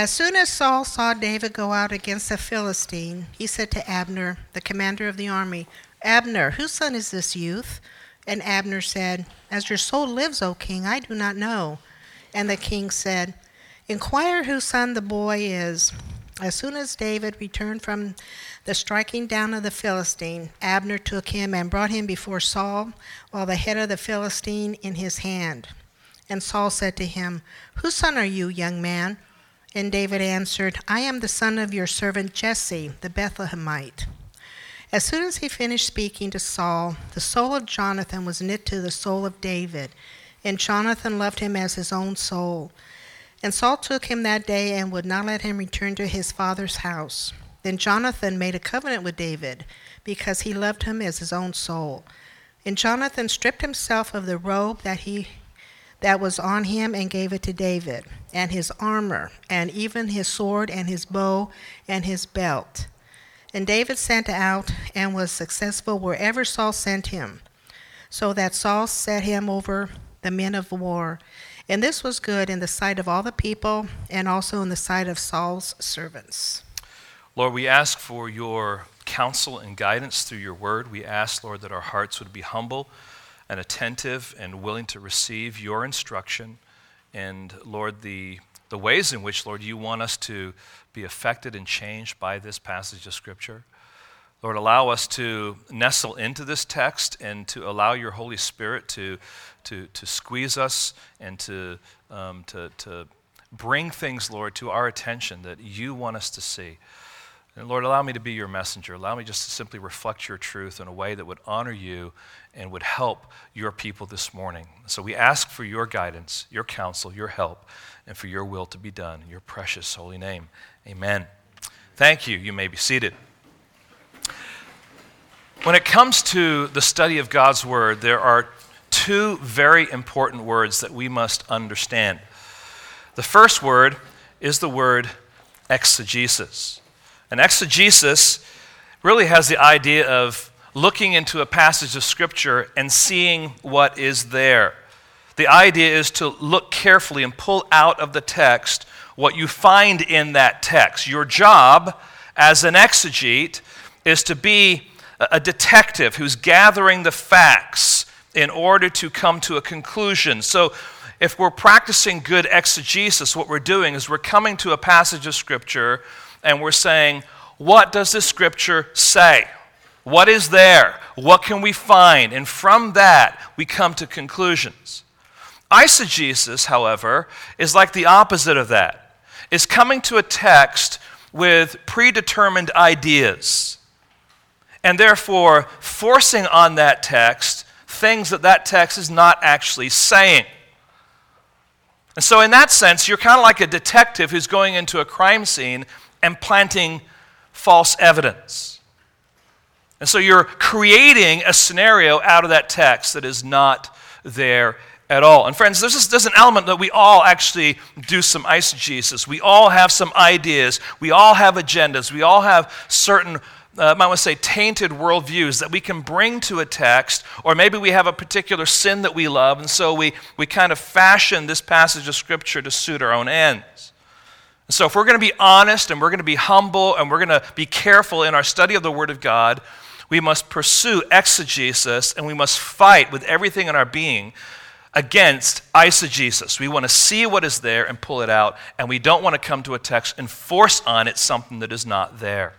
As soon as Saul saw David go out against the Philistine, he said to Abner, the commander of the army, "Abner, whose son is this youth?" And Abner said, "As your soul lives, O king, I do not know." And the king said, "Inquire whose son the boy is." As soon as David returned from the striking down of the Philistine, Abner took him and brought him before Saul, while the head of the Philistine in his hand. And Saul said to him, "Whose son are you, young man?" And David answered, "I am the son of your servant Jesse, the Bethlehemite." As soon as he finished speaking to Saul, the soul of Jonathan was knit to the soul of David, and Jonathan loved him as his own soul. And Saul took him that day and would not let him return to his father's house. Then Jonathan made a covenant with David, because he loved him as his own soul. And Jonathan stripped himself of the robe that was on him and gave it to David, and his armor, and even his sword and his bow and his belt. And David sent out and was successful wherever Saul sent him, so that Saul set him over the men of war. And this was good in the sight of all the people, and also in the sight of Saul's servants. Lord, we ask for your counsel and guidance through your word. We ask, Lord, that our hearts would be humble and attentive and willing to receive your instruction. And Lord, the ways in which, Lord, you want us to be affected and changed by this passage of Scripture. Lord, allow us to nestle into this text and to allow your Holy Spirit to squeeze us and to bring things, Lord, to our attention that you want us to see. And Lord, allow me to be your messenger. Allow me just to simply reflect your truth in a way that would honor you and would help your people this morning. So we ask for your guidance, your counsel, your help, and for your will to be done. In your precious holy name, amen. Thank you. You may be seated. When it comes to the study of God's Word, there are two very important words that we must understand. The first word is the word exegesis. And exegesis really has the idea of looking into a passage of Scripture and seeing what is there. The idea is to look carefully and pull out of the text what you find in that text. Your job as an exegete is to be a detective who's gathering the facts in order to come to a conclusion. So if we're practicing good exegesis, what we're doing is we're coming to a passage of Scripture and we're saying, what does this Scripture say? What is there? What can we find? And from that, we come to conclusions. Eisegesis, however, is like the opposite of that. It's coming to a text with predetermined ideas and therefore forcing on that text things that that text is not actually saying. And so in that sense, you're kind of like a detective who's going into a crime scene and planting false evidence. And so you're creating a scenario out of that text that is not there at all. And friends, there's an element that we all actually do some eisegesis. We all have some ideas. We all have agendas. We all have certain, I want to say, tainted worldviews that we can bring to a text, or maybe we have a particular sin that we love, and so we kind of fashion this passage of Scripture to suit our own ends. So if we're going to be honest and we're going to be humble and we're going to be careful in our study of the Word of God, we must pursue exegesis and we must fight with everything in our being against eisegesis. We want to see what is there and pull it out, and we don't want to come to a text and force on it something that is not there.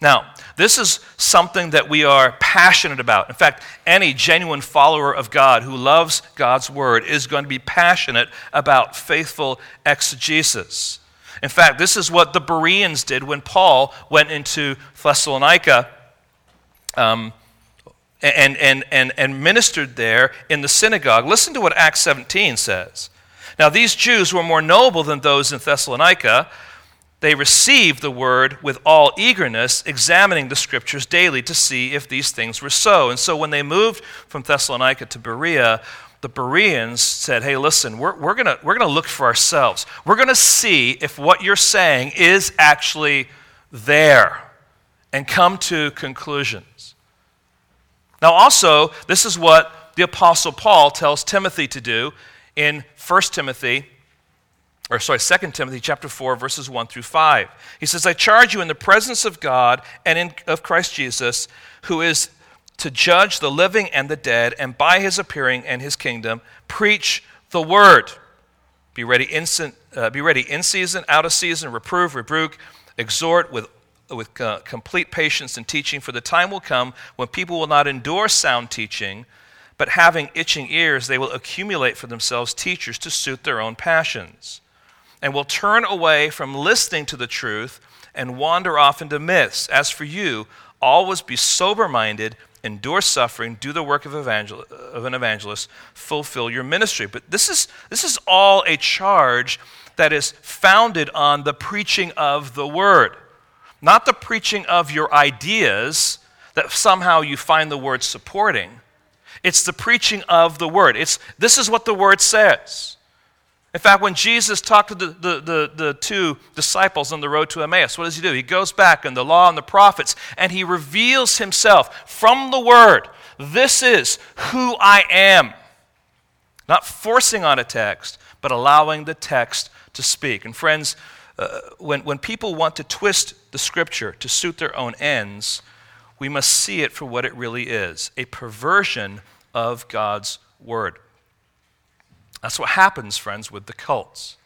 Now, this is something that we are passionate about. In fact, any genuine follower of God who loves God's Word is going to be passionate about faithful exegesis. In fact, this is what the Bereans did when Paul went into Thessalonica and ministered there in the synagogue. Listen to what Acts 17 says. Now, these Jews were more noble than those in Thessalonica. They received the word with all eagerness, examining the Scriptures daily to see if these things were so. And so when they moved from Thessalonica to Berea, the Bereans said, hey, listen, we're going to look for ourselves. We're going to see if what you're saying is actually there and come to conclusions. Now also, this is what the Apostle Paul tells Timothy to do in 1 Timothy or sorry, 2 Timothy chapter 4, verses 1 through 5. He says, I charge you in the presence of God and of Christ Jesus, who is to judge the living and the dead, and by his appearing and his kingdom, preach the word. Be ready in season, out of season, reprove, rebuke, exhort with complete patience and teaching, for the time will come when people will not endure sound teaching, but having itching ears, they will accumulate for themselves teachers to suit their own passions, and will turn away from listening to the truth and wander off into myths. As for you, always be sober-minded, endure suffering, do the work of an evangelist, fulfill your ministry. But this is all a charge that is founded on the preaching of the word, not the preaching of your ideas that somehow you find the word supporting. It's the preaching of the word. This is what the word says. In fact, when Jesus talked to the two disciples on the road to Emmaus, what does he do? He goes back in the law and the prophets, and he reveals himself from the word. This is who I am. Not forcing on a text, but allowing the text to speak. And friends, when people want to twist the scripture to suit their own ends, we must see it for what it really is, a perversion of God's word. That's what happens, friends, with the cults.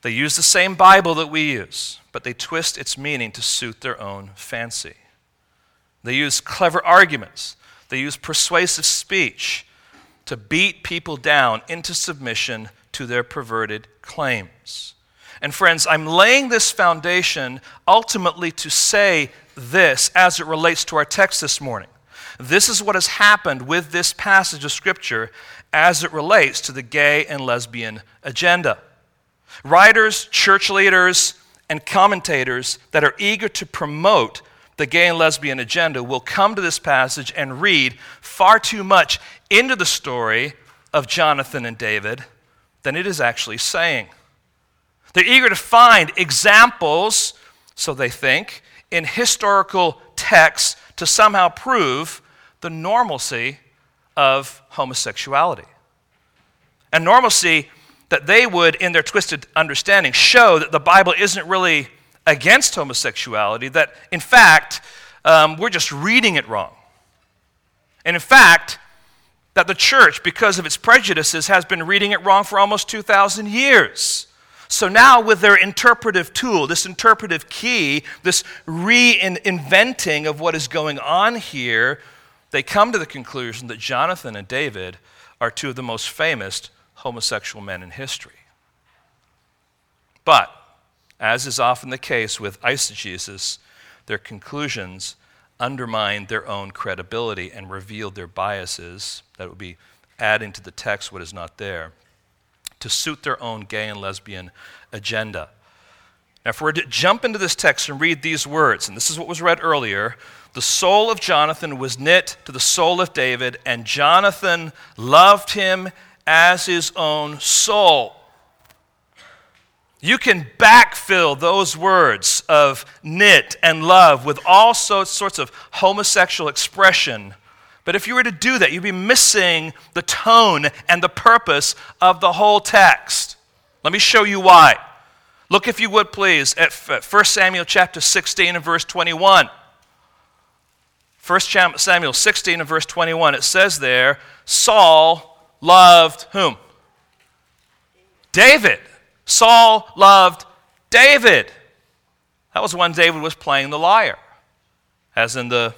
They use the same Bible that we use, but they twist its meaning to suit their own fancy. They use clever arguments. They use persuasive speech to beat people down into submission to their perverted claims. And friends, I'm laying this foundation ultimately to say this as it relates to our text this morning. This is what has happened with this passage of Scripture as it relates to the gay and lesbian agenda. Writers, church leaders, and commentators that are eager to promote the gay and lesbian agenda will come to this passage and read far too much into the story of Jonathan and David than it is actually saying. They're eager to find examples, so they think, in historical texts to somehow prove the normalcy of homosexuality. And normalcy that they would, in their twisted understanding, show that the Bible isn't really against homosexuality, that in fact, we're just reading it wrong. And in fact, that the church, because of its prejudices, has been reading it wrong for almost 2,000 years. So now with their interpretive tool, this interpretive key, this reinventing of what is going on here, they come to the conclusion that Jonathan and David are two of the most famous homosexual men in history. But, as is often the case with eisegesis, their conclusions undermine their own credibility and reveal their biases. That would be adding to the text what is not there, to suit their own gay and lesbian agenda. Now, if we were to jump into this text and read these words, and this is what was read earlier, the soul of Jonathan was knit to the soul of David, and Jonathan loved him as his own soul. You can backfill those words of knit and love with all sorts of homosexual expression. But if you were to do that, you'd be missing the tone and the purpose of the whole text. Let me show you why. Look, if you would, please, at 1 Samuel chapter 16 and verse 21. 1 Samuel 16 and verse 21, it says there, Saul loved whom? David. Saul loved David. That was when David was playing the lyre, as in the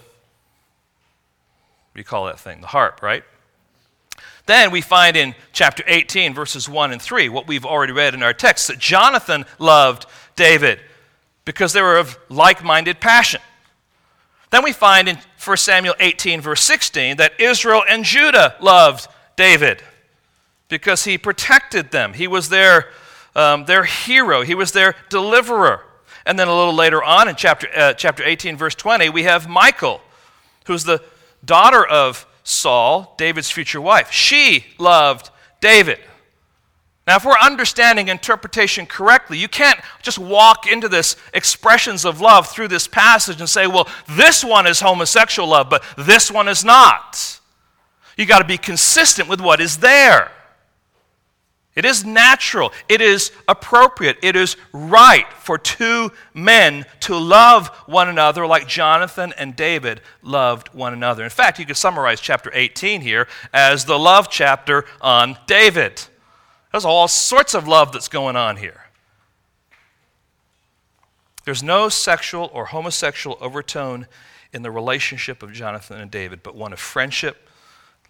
you call that thing, the harp, right? Then we find in chapter 18, verses 1 and 3, what we've already read in our text, that Jonathan loved David because they were of like-minded passion. Then we find in 1 Samuel 18, verse 16, that Israel and Judah loved David because he protected them. He was their hero. He was their deliverer. And then a little later on in chapter 18, verse 20, we have Michal, who's the daughter of Saul, David's future wife. She loved David. Now, if we're understanding interpretation correctly, you can't just walk into this expressions of love through this passage and say, well, this one is homosexual love, but this one is not. You got to be consistent with what is there. It is natural, it is appropriate, it is right for two men to love one another like Jonathan and David loved one another. In fact, you could summarize chapter 18 here as the love chapter on David. There's all sorts of love that's going on here. There's no sexual or homosexual overtone in the relationship of Jonathan and David, but one of friendship,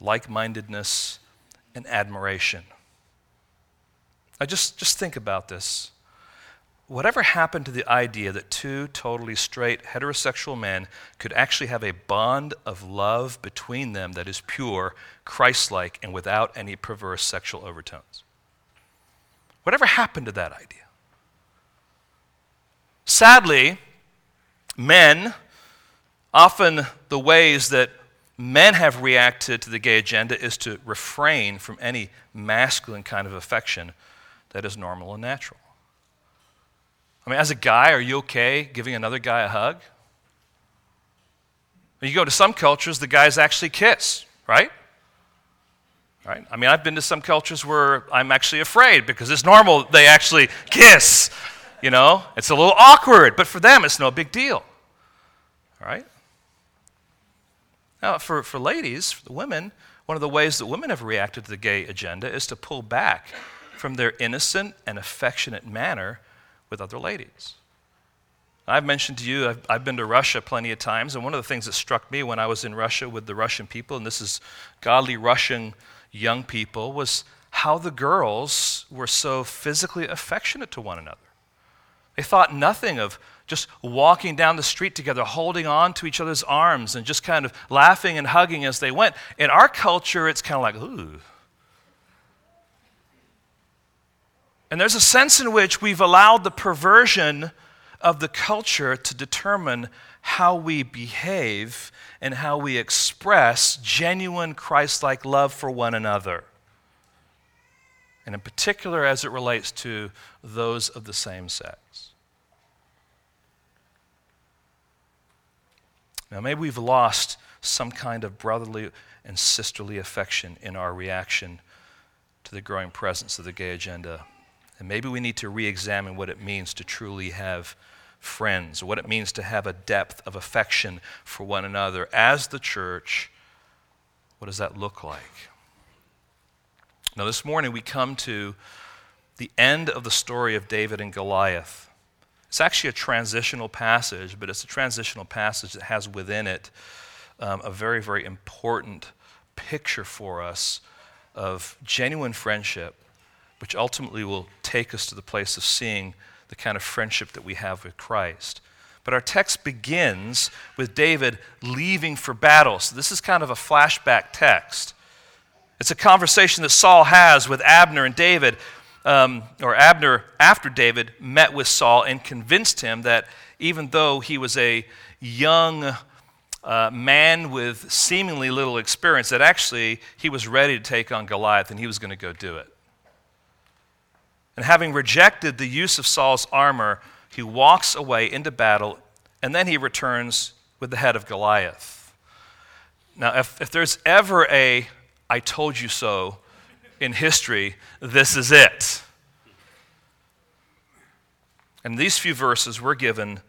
like-mindedness, and admiration. Now just think about this. Whatever happened to the idea that two totally straight heterosexual men could actually have a bond of love between them that is pure, Christ-like, and without any perverse sexual overtones? Whatever happened to that idea? Sadly, men, often the ways that men have reacted to the gay agenda is to refrain from any masculine kind of affection that is normal and natural. I mean, as a guy, are you okay giving another guy a hug? You go to some cultures, the guys actually kiss, right? I mean, I've been to some cultures where I'm actually afraid because it's normal they actually kiss. You know, it's a little awkward, but for them it's no big deal, all right? Now, for ladies, for the women, one of the ways that women have reacted to the gay agenda is to pull back from their innocent and affectionate manner with other ladies. I've mentioned to you, I've been to Russia plenty of times, and one of the things that struck me when I was in Russia with the Russian people, and this is godly Russian young people, was how the girls were so physically affectionate to one another. They thought nothing of just walking down the street together, holding on to each other's arms and just kind of laughing and hugging as they went. In our culture, it's kind of like, ooh. And there's a sense in which we've allowed the perversion of the culture to determine how we behave and how we express genuine Christ-like love for one another. And in particular as it relates to those of the same sex. Now maybe we've lost some kind of brotherly and sisterly affection in our reaction to the growing presence of the gay agenda. And maybe we need to re-examine what it means to truly have friends, what it means to have a depth of affection for one another. As the church, what does that look like? Now, this morning we come to the end of the story of David and Goliath. It's actually a transitional passage, but it's a transitional passage that has within it a very, very important picture for us of genuine friendship, which ultimately will take us to the place of seeing the kind of friendship that we have with Christ. But our text begins with David leaving for battle. So this is kind of a flashback text. It's a conversation that Saul has with Abner and David, or Abner, after David met with Saul and convinced him that even though he was a young man with seemingly little experience, that actually he was ready to take on Goliath and he was going to go do it. And having rejected the use of Saul's armor, he walks away into battle and then he returns with the head of Goliath. Now, if there's ever a "I told you so" in history, this is it. In these few verses, we're given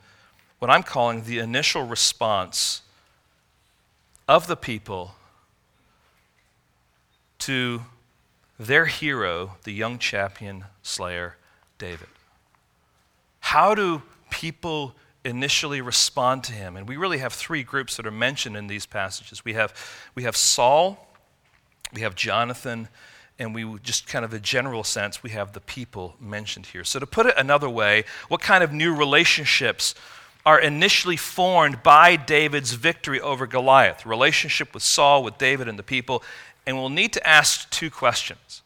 what I'm calling the initial response of the people to their hero, the young champion slayer, David. How do people initially respond to him? And we really have three groups that are mentioned in these passages. We have Saul, we have Jonathan, and we just kind of a general sense, we have the people mentioned here. So to put it another way, what kind of new relationships are initially formed by David's victory over Goliath? Relationship with Saul, with David, and the people. And we'll need to ask two questions.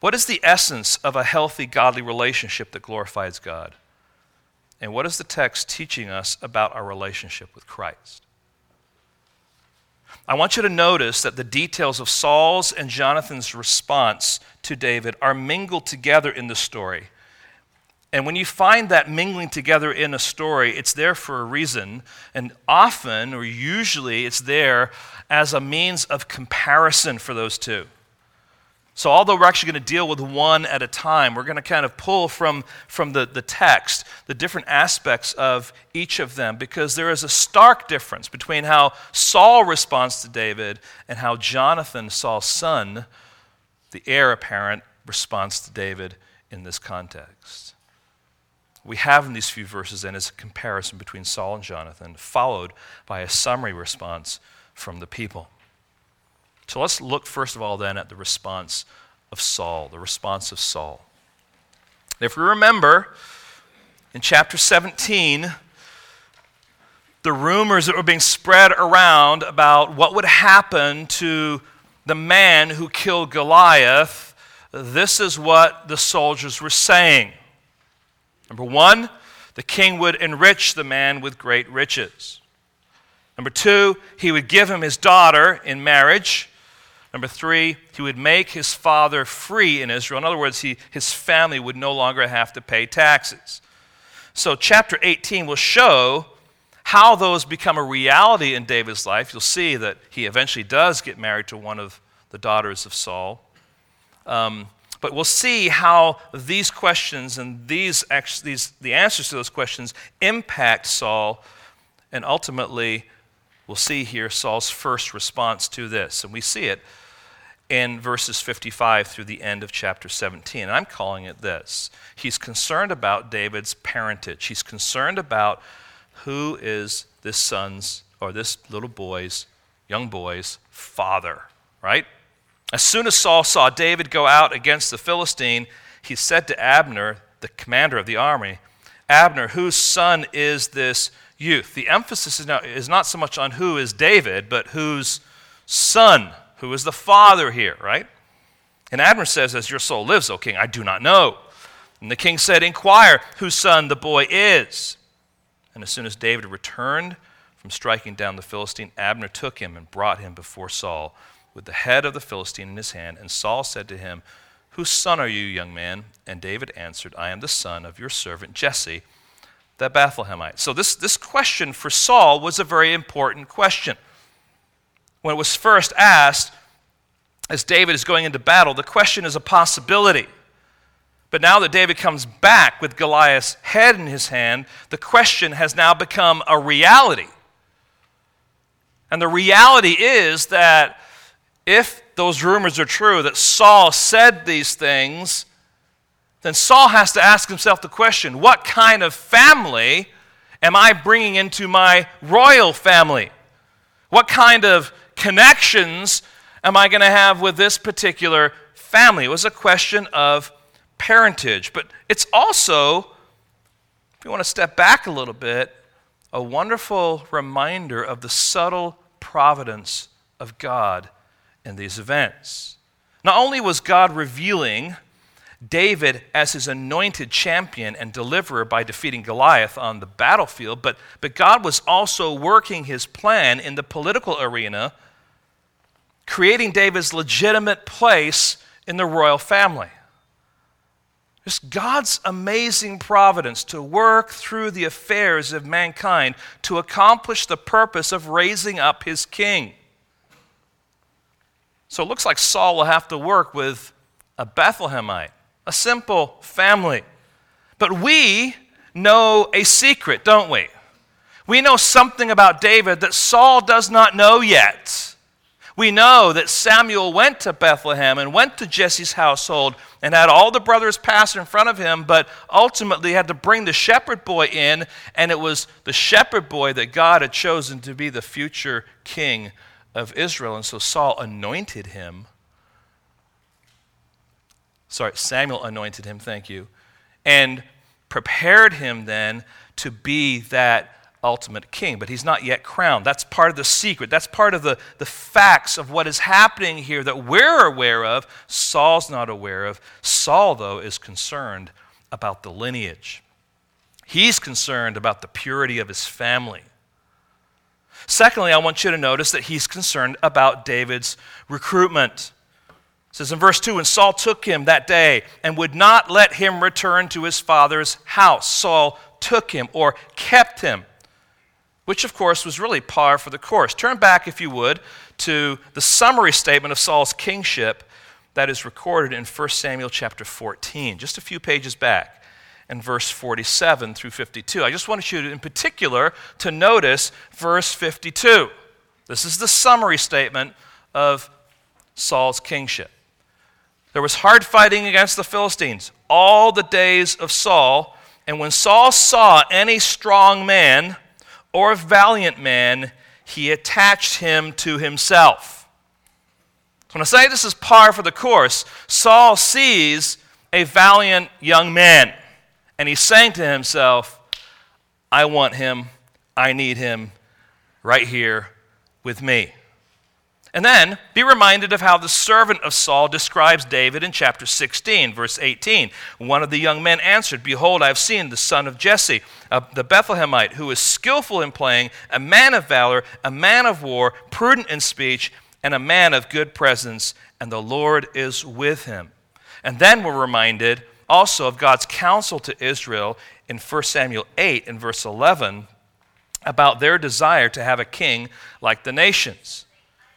What is the essence of a healthy, godly relationship that glorifies God? And what is the text teaching us about our relationship with Christ? I want you to notice that the details of Saul's and Jonathan's response to David are mingled together in the story. And when you find that mingling together in a story, it's there for a reason. And often, or usually, it's there as a means of comparison for those two. So although we're actually going to deal with one at a time, we're going to kind of pull from the text the different aspects of each of them, because there is a stark difference between how Saul responds to David and how Jonathan, Saul's son, the heir apparent, responds to David in this context. We have in these few verses then is a comparison between Saul and Jonathan, followed by a summary response from the people. So let's look first of all then at the response of Saul, the response of Saul. If we remember, in chapter 17, the rumors that were being spread around about what would happen to the man who killed Goliath, this is what the soldiers were saying. Number one, the king would enrich the man with great riches. Number two, he would give him his daughter in marriage. Number three, he would make his father free in Israel. In other words, his family would no longer have to pay taxes. So chapter 18 will show how those become a reality in David's life. You'll see that he eventually does get married to one of the daughters of Saul. But we'll see how these questions and the answers to those questions impact Saul, and ultimately we'll see here Saul's first response to this. And we see it in verses 55 through the end of chapter 17. And I'm calling it this. He's concerned about David's parentage. He's concerned about who is this son's, or this little boy's, young boy's father, right? As soon as Saul saw David go out against the Philistine, he said to Abner, the commander of the army, "Abner, whose son is this youth?" The emphasis is not so much on who is David, but whose son, who is the father here, right? And Abner says, "As your soul lives, O king, I do not know." And the king said, "Inquire whose son the boy is." And as soon as David returned from striking down the Philistine, Abner took him and brought him before Saul with the head of the Philistine in his hand. And Saul said to him, "Whose son are you, young man?" And David answered, "I am the son of your servant Jesse, the Bethlehemite." So this question for Saul was a very important question. When it was first asked, as David is going into battle, the question is a possibility. But now that David comes back with Goliath's head in his hand, the question has now become a reality. And the reality is that if those rumors are true, that Saul said these things, then Saul has to ask himself the question, what kind of family am I bringing into my royal family? What kind of connections am I going to have with this particular family? It was a question of parentage. But it's also, if you want to step back a little bit, a wonderful reminder of the subtle providence of God in these events. Not only was God revealing David as his anointed champion and deliverer by defeating Goliath on the battlefield, but God was also working his plan in the political arena, creating David's legitimate place in the royal family. Just God's amazing providence to work through the affairs of mankind to accomplish the purpose of raising up his king. So it looks like Saul will have to work with a Bethlehemite, a simple family. But we know a secret, don't we? We know something about David that Saul does not know yet. We know that Samuel went to Bethlehem and went to Jesse's household and had all the brothers pass in front of him, but ultimately had to bring the shepherd boy in, and it was the shepherd boy that God had chosen to be the future king of Israel. And so Saul anointed him. Samuel anointed him, thank you, and prepared him then to be that ultimate king. But he's not yet crowned. That's part of the secret. That's part of the facts of what is happening here that we're aware of, Saul's not aware of. Saul, though, is concerned about the lineage. He's concerned about the purity of his family. Secondly, I want you to notice that he's concerned about David's recruitment. It says in verse 2, "And Saul took him that day and would not let him return to his father's house." Saul took him, or kept him, which of course was really par for the course. Turn back, if you would, to the summary statement of Saul's kingship that is recorded in 1 Samuel chapter 14, just a few pages back, and verse 47 through 52. I just want you to, in particular, to notice verse 52. This is the summary statement of Saul's kingship. There was hard fighting against the Philistines all the days of Saul, and when Saul saw any strong man or valiant man, he attached him to himself. So when I say this is par for the course, Saul sees a valiant young man, and he's saying to himself, I want him, I need him, right here with me. And then be reminded of how the servant of Saul describes David in chapter 16, verse 18. One of the young men answered, Behold, I have seen the son of Jesse, the Bethlehemite, who is skillful in playing, a man of valor, a man of war, prudent in speech, and a man of good presence, and the Lord is with him. And then we're reminded also of God's counsel to Israel in 1 Samuel 8 and verse 11 about their desire to have a king like the nations.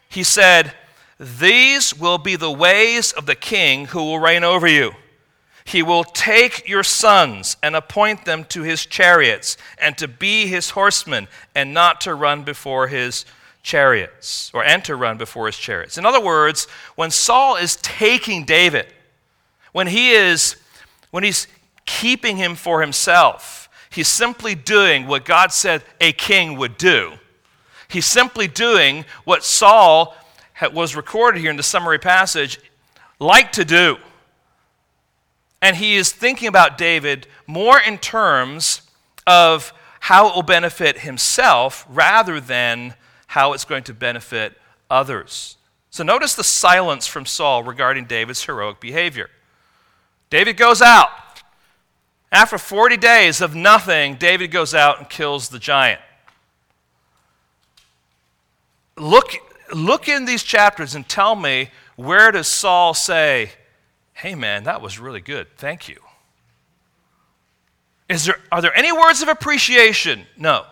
He said, These will be the ways of the king who will reign over you. He will take your sons and appoint them to his chariots and to be his horsemen and not to run before his chariots, or and to run before his chariots. In other words, when Saul is taking David, when he's keeping him for himself, he's simply doing what God said a king would do. He's simply doing what Saul was recorded here in the summary passage, liked to do. And he is thinking about David more in terms of how it will benefit himself rather than how it's going to benefit others. So notice the silence from Saul regarding David's heroic behavior. David goes out. After 40 days of nothing, David goes out and kills the giant. Look in these chapters and tell me, where does Saul say, hey man, that was really good, thank you? Are there any words of appreciation? No.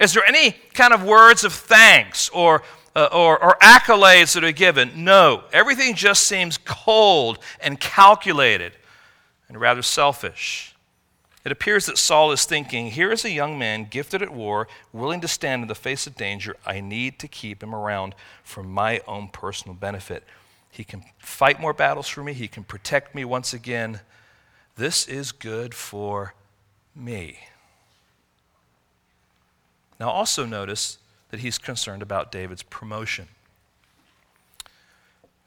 Is there any kind of words of thanks or accolades that are given? No. Everything just seems cold and calculated and rather selfish. It appears that Saul is thinking, here is a young man gifted at war, willing to stand in the face of danger. I need to keep him around for my own personal benefit. He can fight more battles for me. He can protect me once again. This is good for me. Now also notice that he's concerned about David's promotion.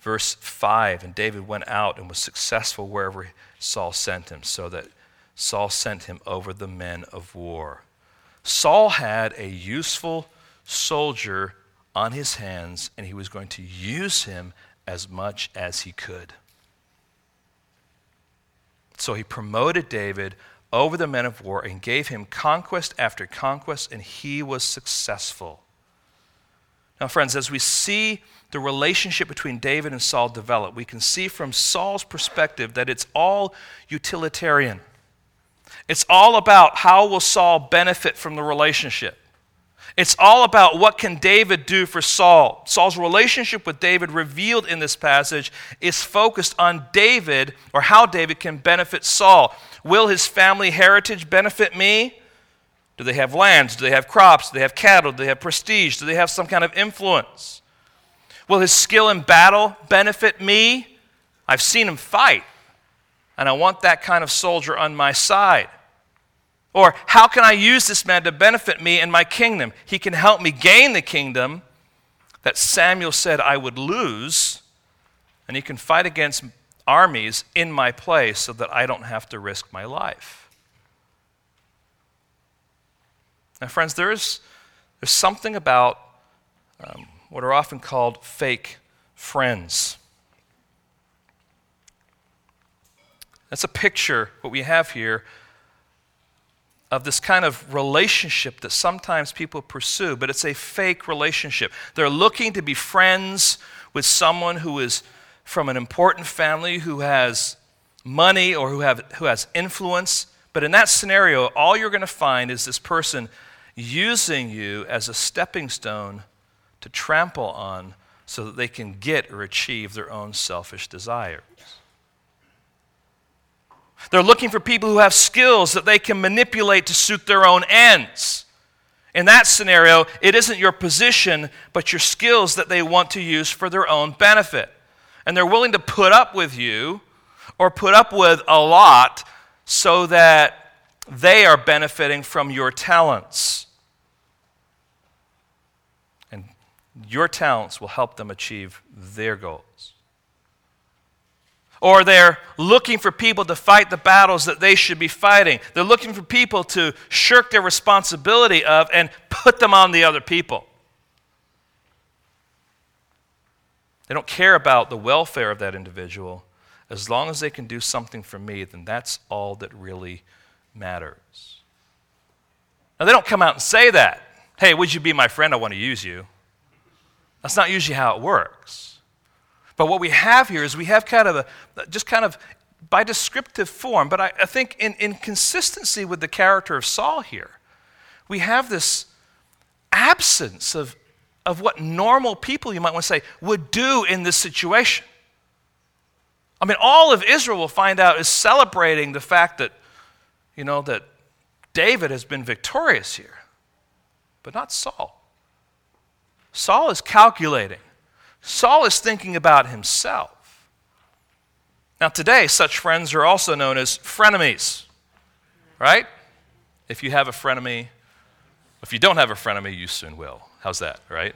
Verse 5, and David went out and was successful wherever Saul sent him, so that Saul sent him over the men of war. Saul had a useful soldier on his hands, and he was going to use him as much as he could. So he promoted David over the men of war and gave him conquest after conquest, and he was successful. Now, friends, as we see the relationship between David and Saul develop, we can see from Saul's perspective that it's all utilitarian. It's all about how will Saul benefit from the relationship. It's all about what can David do for Saul. Saul's relationship with David revealed in this passage is focused on David, or how David can benefit Saul. Will his family heritage benefit me? Do they have lands? Do they have crops? Do they have cattle? Do they have prestige? Do they have some kind of influence? Will his skill in battle benefit me? I've seen him fight, and I want that kind of soldier on my side. Or how can I use this man to benefit me and my kingdom? He can help me gain the kingdom that Samuel said I would lose, and he can fight against armies in my place so that I don't have to risk my life. Now, friends, there's something about what are often called fake friends. That's a picture, what we have here, of this kind of relationship that sometimes people pursue, but it's a fake relationship. They're looking to be friends with someone who is from an important family, who has money or who has influence. But in that scenario, all you're going to find is this person using you as a stepping stone to trample on so that they can get or achieve their own selfish desires. They're looking for people who have skills that they can manipulate to suit their own ends. In that scenario, it isn't your position, but your skills that they want to use for their own benefit. And they're willing to put up with you or put up with a lot so that they are benefiting from your talents. And your talents will help them achieve their goals. Or they're looking for people to fight the battles that they should be fighting. They're looking for people to shirk their responsibility of and put them on the other people. They don't care about the welfare of that individual. As long as they can do something for me, then that's all that really matters. Now, they don't come out and say that. Hey, would you be my friend? I want to use you. That's not usually how it works. But what we have here is we have kind of a, just kind of by descriptive form, but I think in consistency with the character of Saul here, we have this absence of what normal people, you might want to say, would do in this situation. I mean, all of Israel, we'll find out, is celebrating the fact that, you know, that David has been victorious here, but not Saul. Saul is calculating. Saul is thinking about himself. Now today, such friends are also known as frenemies, right? If you have a frenemy, if you don't have a frenemy, you soon will. How's that, right?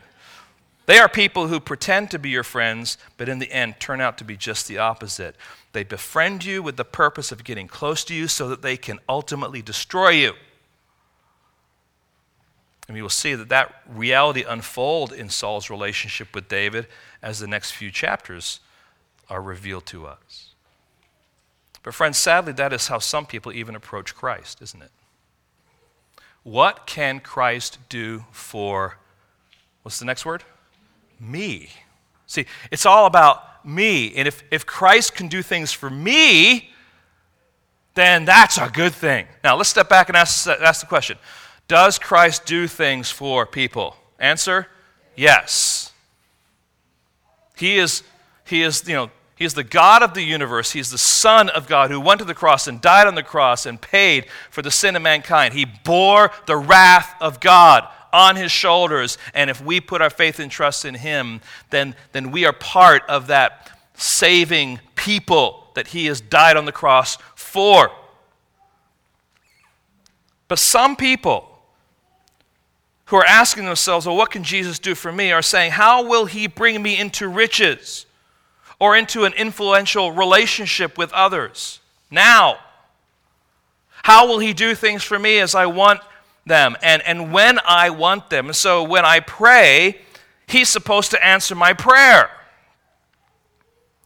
They are people who pretend to be your friends, but in the end turn out to be just the opposite. They befriend you with the purpose of getting close to you so that they can ultimately destroy you. And we will see that reality unfold in Saul's relationship with David as the next few chapters are revealed to us. But friends, sadly, that is how some people even approach Christ, isn't it? What can Christ do for, what's the next word? Me. See, it's all about me. And if Christ can do things for me, then that's a good thing. Now, let's step back and ask the question. Does Christ do things for people? Answer, yes. He is the God of the universe. He is the Son of God who went to the cross and died on the cross and paid for the sin of mankind. He bore the wrath of God on his shoulders. And if we put our faith and trust in him, then we are part of that saving people that he has died on the cross for. But some people who are asking themselves, well, what can Jesus do for me, are saying, how will he bring me into riches or into an influential relationship with others now? How will he do things for me as I want them and when I want them? And so when I pray, he's supposed to answer my prayer.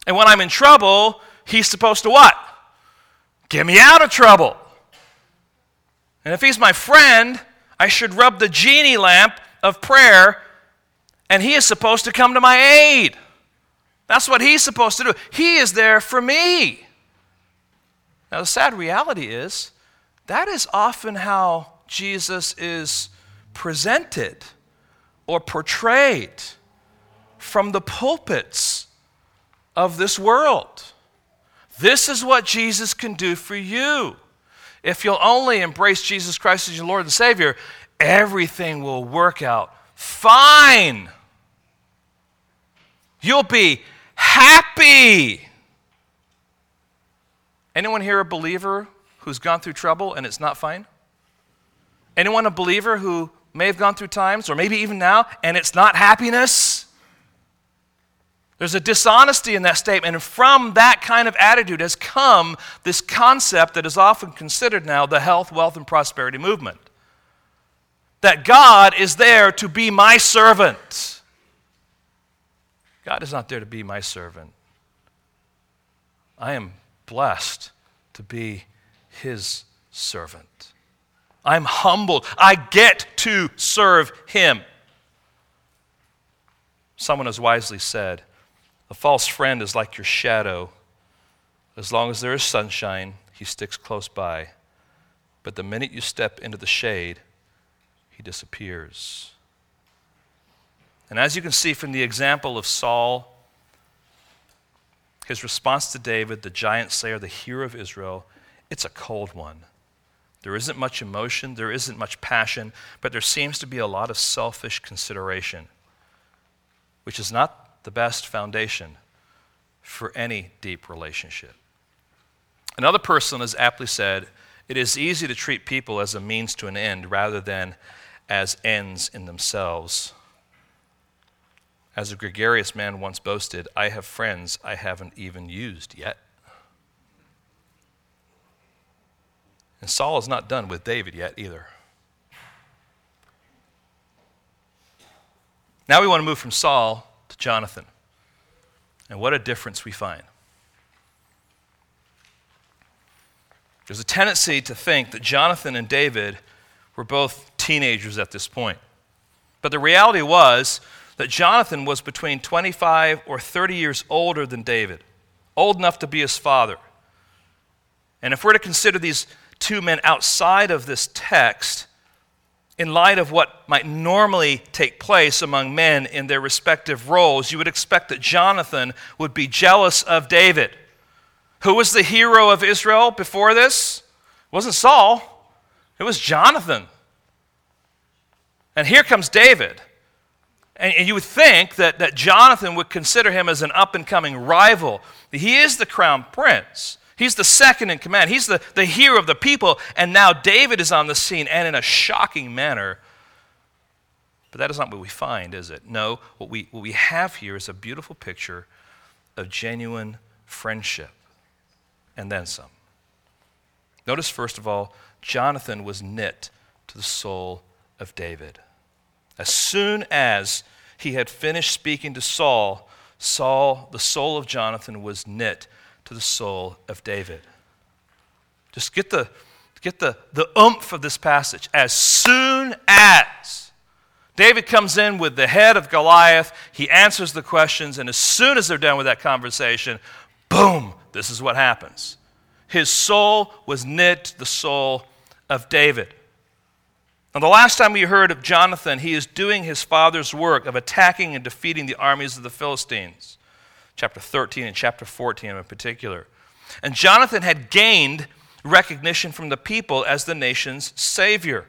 And when I'm in trouble, he's supposed to what? Get me out of trouble. And if he's my friend, I should rub the genie lamp of prayer, and he is supposed to come to my aid. That's what he's supposed to do. He is there for me. Now, the sad reality is that is often how Jesus is presented or portrayed from the pulpits of this world. This is what Jesus can do for you. If you'll only embrace Jesus Christ as your Lord and Savior, everything will work out fine. You'll be happy. Anyone here a believer who's gone through trouble and it's not fine? Anyone a believer who may have gone through times or maybe even now and it's not happiness? There's a dishonesty in that statement, and from that kind of attitude has come this concept that is often considered now the health, wealth, and prosperity movement. That God is there to be my servant. God is not there to be my servant. I am blessed to be his servant. I'm humbled. I get to serve him. Someone has wisely said, a false friend is like your shadow. As long as there is sunshine, he sticks close by. But the minute you step into the shade, he disappears. And as you can see from the example of Saul, his response to David, the giant slayer, the hero of Israel, it's a cold one. There isn't much emotion, there isn't much passion, but there seems to be a lot of selfish consideration, which is not the best foundation for any deep relationship. Another person has aptly said, "It is easy to treat people as a means to an end rather than as ends in themselves." As a gregarious man once boasted, "I have friends I haven't even used yet." And Saul is not done with David yet either. Now we want to move from Saul to Jonathan. And what a difference we find. There's a tendency to think that Jonathan and David were both teenagers at this point. But the reality was that Jonathan was between 25 or 30 years older than David, old enough to be his father. And if we're to consider these two men outside of this text, in light of what might normally take place among men in their respective roles, you would expect that Jonathan would be jealous of David. Who was the hero of Israel before this? It wasn't Saul. It was Jonathan. And here comes David. And you would think that Jonathan would consider him as an up-and-coming rival. He is the crown prince. He's the second in command. He's the hero of the people. And now David is on the scene, and in a shocking manner. But that is not what we find, is it? No, what we have here is a beautiful picture of genuine friendship, and then some. Notice, first of all, Jonathan was knit to the soul of David. As soon as he had finished speaking to Saul, the soul of Jonathan was knit to the soul of David. Just get the oomph of this passage. As soon as David comes in with the head of Goliath, he answers the questions, and as soon as they're done with that conversation, boom, this is what happens. His soul was knit to the soul of David. Now, the last time we heard of Jonathan, he is doing his father's work of attacking and defeating the armies of the Philistines. Chapter 13 and chapter 14 in particular. And Jonathan had gained recognition from the people as the nation's savior.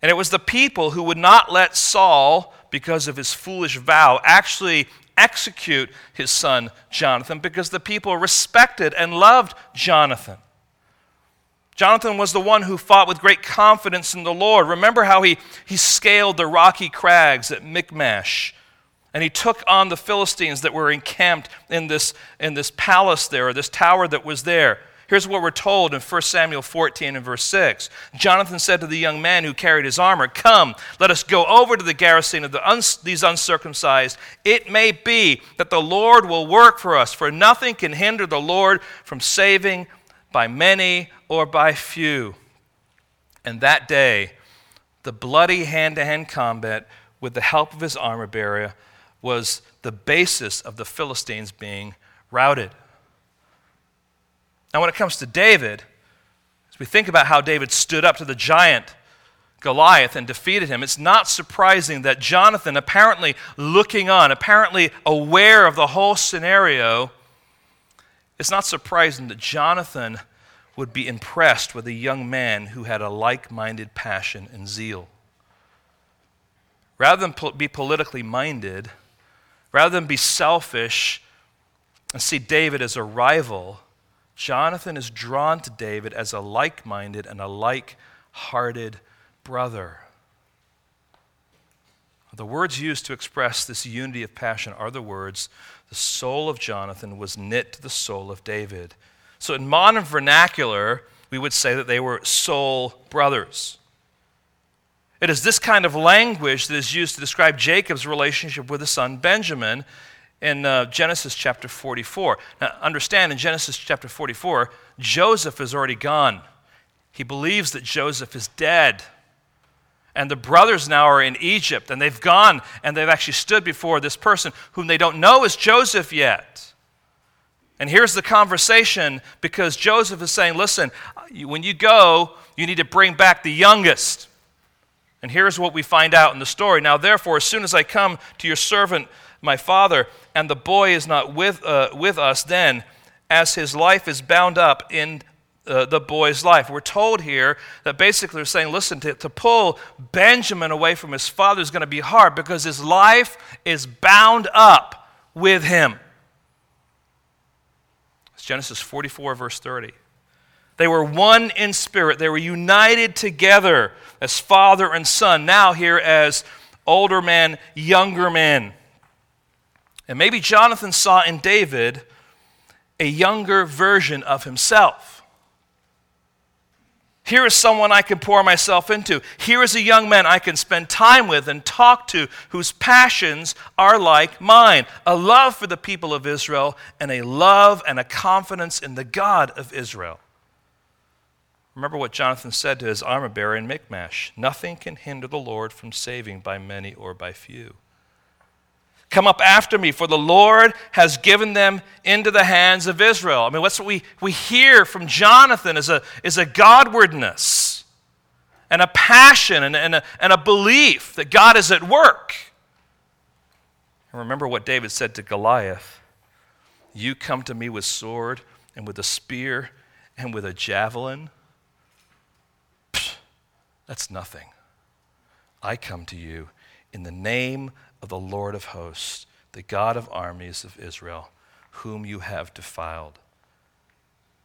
And it was the people who would not let Saul, because of his foolish vow, actually execute his son Jonathan, because the people respected and loved Jonathan. Jonathan was the one who fought with great confidence in the Lord. Remember how he scaled the rocky crags at Michmash. And he took on the Philistines that were encamped in this palace there, or this tower that was there. Here's what we're told in 1 Samuel 14 and verse 6. Jonathan said to the young man who carried his armor, "Come, let us go over to the garrison of these uncircumcised. It may be that the Lord will work for us, for nothing can hinder the Lord from saving by many or by few." And that day, the bloody hand-to-hand combat with the help of his armor bearer was the basis of the Philistines being routed. Now, when it comes to David, as we think about how David stood up to the giant Goliath and defeated him, it's not surprising that Jonathan, apparently looking on, apparently aware of the whole scenario, it's not surprising that Jonathan would be impressed with a young man who had a like-minded passion and zeal. Rather than be politically minded, rather than be selfish and see David as a rival, Jonathan is drawn to David as a like-minded and a like-hearted brother. The words used to express this unity of passion are the words, "The soul of Jonathan was knit to the soul of David." So in modern vernacular, we would say that they were soul brothers. It is this kind of language that is used to describe Jacob's relationship with his son Benjamin in Genesis chapter 44. Now understand, in Genesis chapter 44, Joseph is already gone. He believes that Joseph is dead. And the brothers now are in Egypt, and they've gone, and they've actually stood before this person whom they don't know is Joseph yet. And here's the conversation, because Joseph is saying, "Listen, when you go, you need to bring back the youngest. And here's what we find out in the story. Now, therefore, as soon as I come to your servant, my father, and the boy is not with us then, as his life is bound up in the boy's life. We're told here that basically they're saying, listen, to pull Benjamin away from his father is going to be hard because his life is bound up with him. It's Genesis 44, verse 30. They were one in spirit. They were united together as father and son, now here as older men, younger men. And maybe Jonathan saw in David a younger version of himself. Here is someone I can pour myself into. Here is a young man I can spend time with and talk to whose passions are like mine. A love for the people of Israel and a love and a confidence in the God of Israel. Remember what Jonathan said to his armor bearer in Michmash. Nothing can hinder the Lord from saving by many or by few. Come up after me, for the Lord has given them into the hands of Israel. I mean, that's what we hear from Jonathan is a Godwardness and a passion and a belief that God is at work. And remember what David said to Goliath. You come to me with sword and with a spear and with a javelin. That's nothing. I come to you in the name of the Lord of hosts, the God of armies of Israel, whom you have defiled.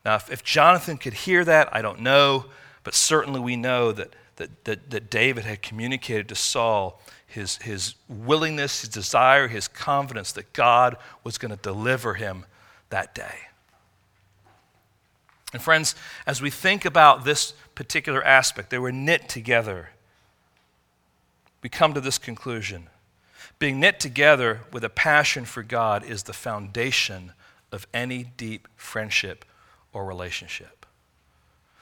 Now, if Jonathan could hear that, I don't know, but certainly we know that David had communicated to Saul his willingness, his desire, his confidence that God was going to deliver him that day. And friends, as we think about this particular aspect, they were knit together. We come to this conclusion. Being knit together with a passion for God is the foundation of any deep friendship or relationship.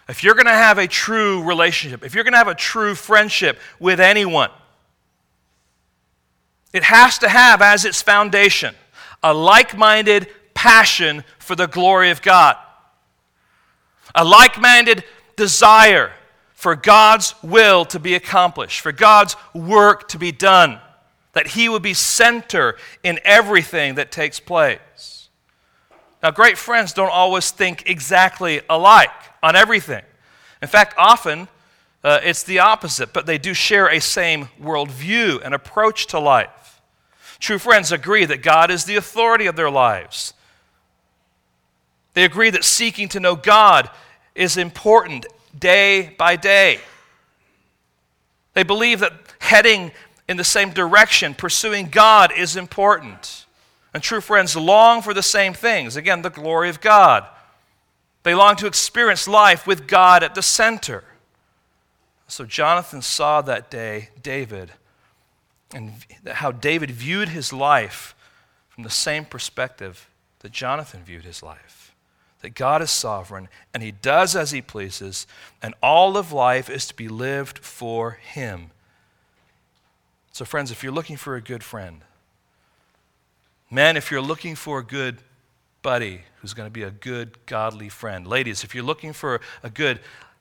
If you're going to have a true relationship, if you're going to have a true friendship with anyone, it has to have as its foundation a like-minded passion for the glory of God. A like-minded desire for God's will to be accomplished, for God's work to be done, that He would be center in everything that takes place. Now, great friends don't always think exactly alike on everything. In fact, often it's the opposite, but they do share a same worldview and approach to life. True friends agree that God is the authority of their lives. They agree that seeking to know God is important day by day. They believe that heading in the same direction, pursuing God, is important. And true friends long for the same things. Again, the glory of God. They long to experience life with God at the center. So Jonathan saw that day David, and how David viewed his life from the same perspective that Jonathan viewed his life, that God is sovereign and He does as He pleases, and all of life is to be lived for Him. So friends, if you're looking for a good friend, men, if you're looking for a good buddy who's going to be a good, godly friend, ladies, if you're looking for a good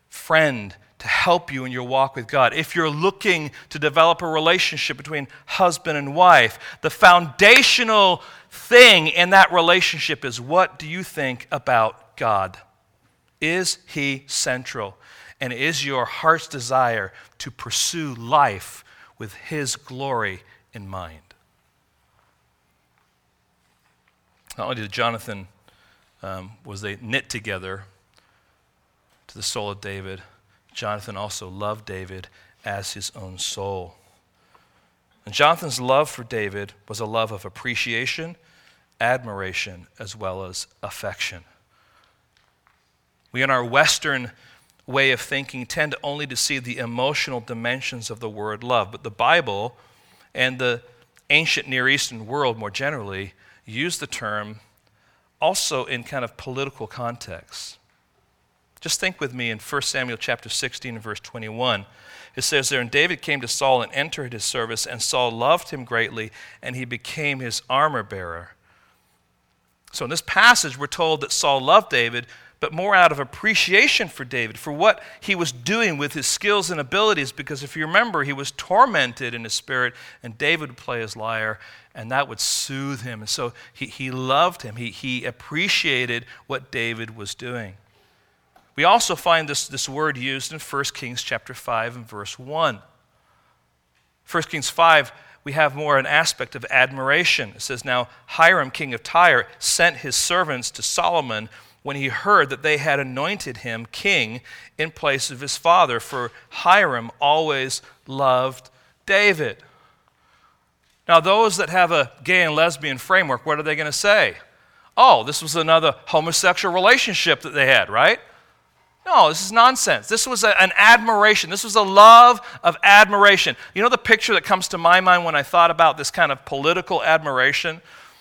friend to help you in your walk with God, if you're looking to develop a relationship between husband and wife, the foundational thing in that relationship is, what do you think about God? Is He central? And is your heart's desire to pursue life with His glory in mind? Not only did Jonathan was they knit together to the soul of David, Jonathan also loved David as his own soul. And Jonathan's love for David was a love of appreciation, admiration, as well as affection. We, in our Western way of thinking, tend only to see the emotional dimensions of the word love, but the Bible and the ancient Near Eastern world more generally use the term also in kind of political contexts. Just think with me in 1 Samuel chapter 16, verse 21. It says there, and David came to Saul and entered his service, and Saul loved him greatly, and he became his armor bearer. So in this passage, we're told that Saul loved David, but more out of appreciation for David, for what he was doing with his skills and abilities, because if you remember, he was tormented in his spirit, and David would play his lyre, and that would soothe him. And so he loved him. He appreciated what David was doing. We also find this word used in 1 Kings chapter 5 and verse 1. 1 Kings 5, we have more an aspect of admiration. It says, now Hiram, king of Tyre, sent his servants to Solomon when he heard that they had anointed him king in place of his father, for Hiram always loved David. Now those that have a gay and lesbian framework, what are they going to say? Oh, this was another homosexual relationship that they had, right? No, this is nonsense. This was an admiration. This was a love of admiration. You know the picture that comes to my mind when I thought about this kind of political admiration?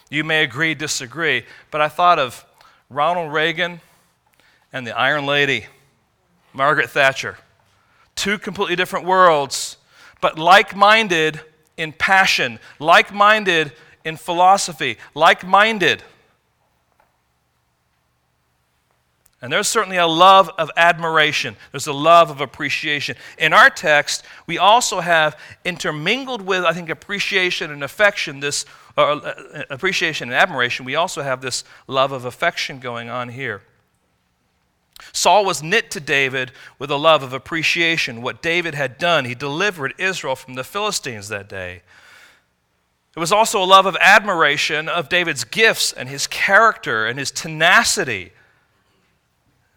You may agree, disagree, but I thought of Ronald Reagan and the Iron Lady, Margaret Thatcher. Two completely different worlds, but like-minded in passion, like-minded in philosophy, like-minded. And there's certainly a love of admiration. There's a love of appreciation. In our text, we also have intermingled with, I think, appreciation and affection, appreciation and admiration, we also have this love of affection going on here. Saul was knit to David with a love of appreciation. What David had done, he delivered Israel from the Philistines that day. It was also a love of admiration of David's gifts and his character and his tenacity.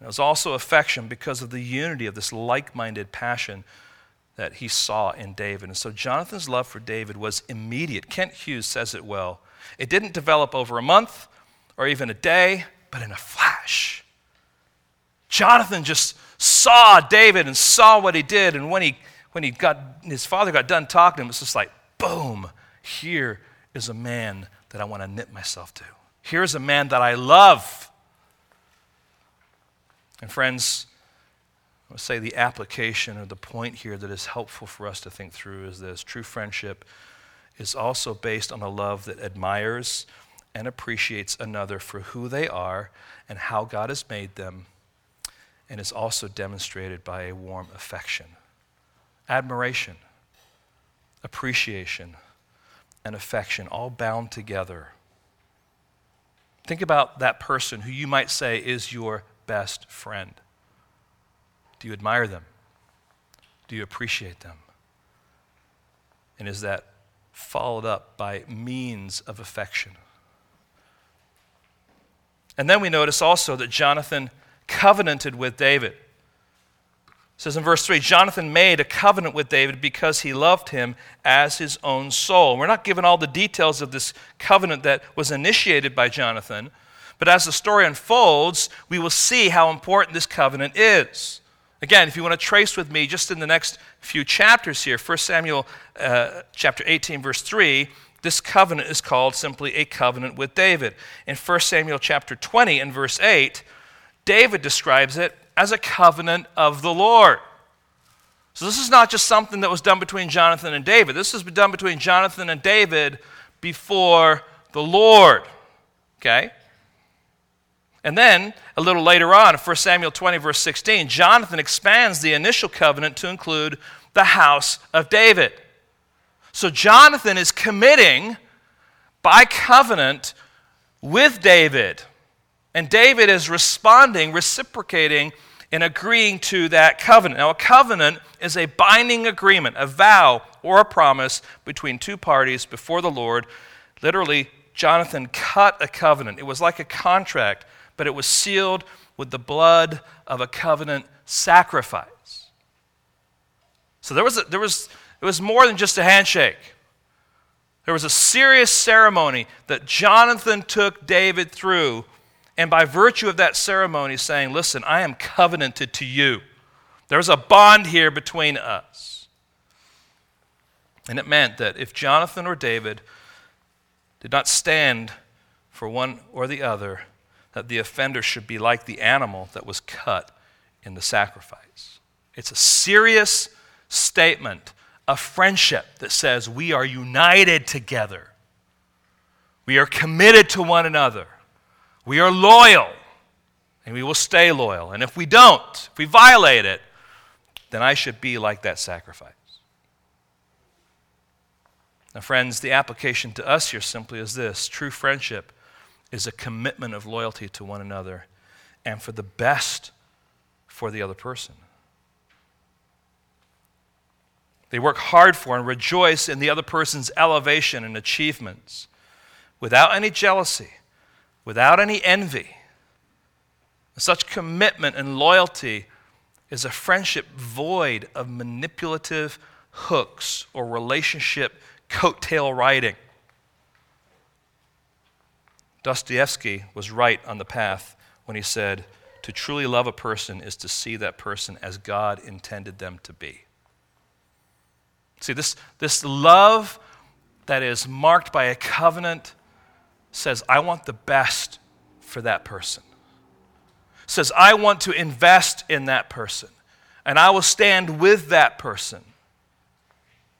It was also affection because of the unity of this like-minded passion that he saw in David. And so Jonathan's love for David was immediate. Kent Hughes says it well. It didn't develop over a month or even a day, but in a flash. Jonathan just saw David and saw what he did. And his father got done talking to him, it was just like, boom, here is a man that I want to knit myself to. Here's a man that I love. And friends, I would say the application or the point here that is helpful for us to think through is this. True friendship is also based on a love that admires and appreciates another for who they are and how God has made them, and is also demonstrated by a warm affection. Admiration, appreciation, and affection all bound together. Think about that person who you might say is your best friend. Do you admire them? Do you appreciate them? And is that followed up by means of affection? And then we notice also that Jonathan covenanted with David. It says in verse 3, Jonathan made a covenant with David because he loved him as his own soul. We're not given all the details of this covenant that was initiated by Jonathan, but as the story unfolds, we will see how important this covenant is. Again, if you want to trace with me just in the next few chapters here, 1 Samuel chapter 18, verse 3, this covenant is called simply a covenant with David. In 1 Samuel chapter 20 and verse 8, David describes it as a covenant of the Lord. So this is not just something that was done between Jonathan and David. This has been done between Jonathan and David before the Lord. Okay? And then, a little later on, 1 Samuel 20, verse 16, Jonathan expands the initial covenant to include the house of David. So Jonathan is committing by covenant with David. And David is responding, reciprocating, and agreeing to that covenant. Now, a covenant is a binding agreement, a vow or a promise between two parties before the Lord. Literally, Jonathan cut a covenant. It was like a contract, but it was sealed with the blood of a covenant sacrifice. So it was more than just a handshake. There was a serious ceremony that Jonathan took David through, and by virtue of that ceremony saying, listen, I am covenanted to you. There's a bond here between us. And it meant that if Jonathan or David did not stand for one or the other, that the offender should be like the animal that was cut in the sacrifice. It's a serious statement of friendship that says we are united together. We are committed to one another. We are loyal. and we will stay loyal. And if we don't, if we violate it, then I should be like that sacrifice. Now, friends, the application to us here simply is this. True friendship is a commitment of loyalty to one another and for the best for the other person. They work hard for and rejoice in the other person's elevation and achievements without any jealousy, without any envy. Such commitment and loyalty is a friendship void of manipulative hooks or relationship coattail riding. Dostoevsky was right on the path when he said, to truly love a person is to see that person as God intended them to be. See, this love that is marked by a covenant says, I want the best for that person. Says, I want to invest in that person, and I will stand with that person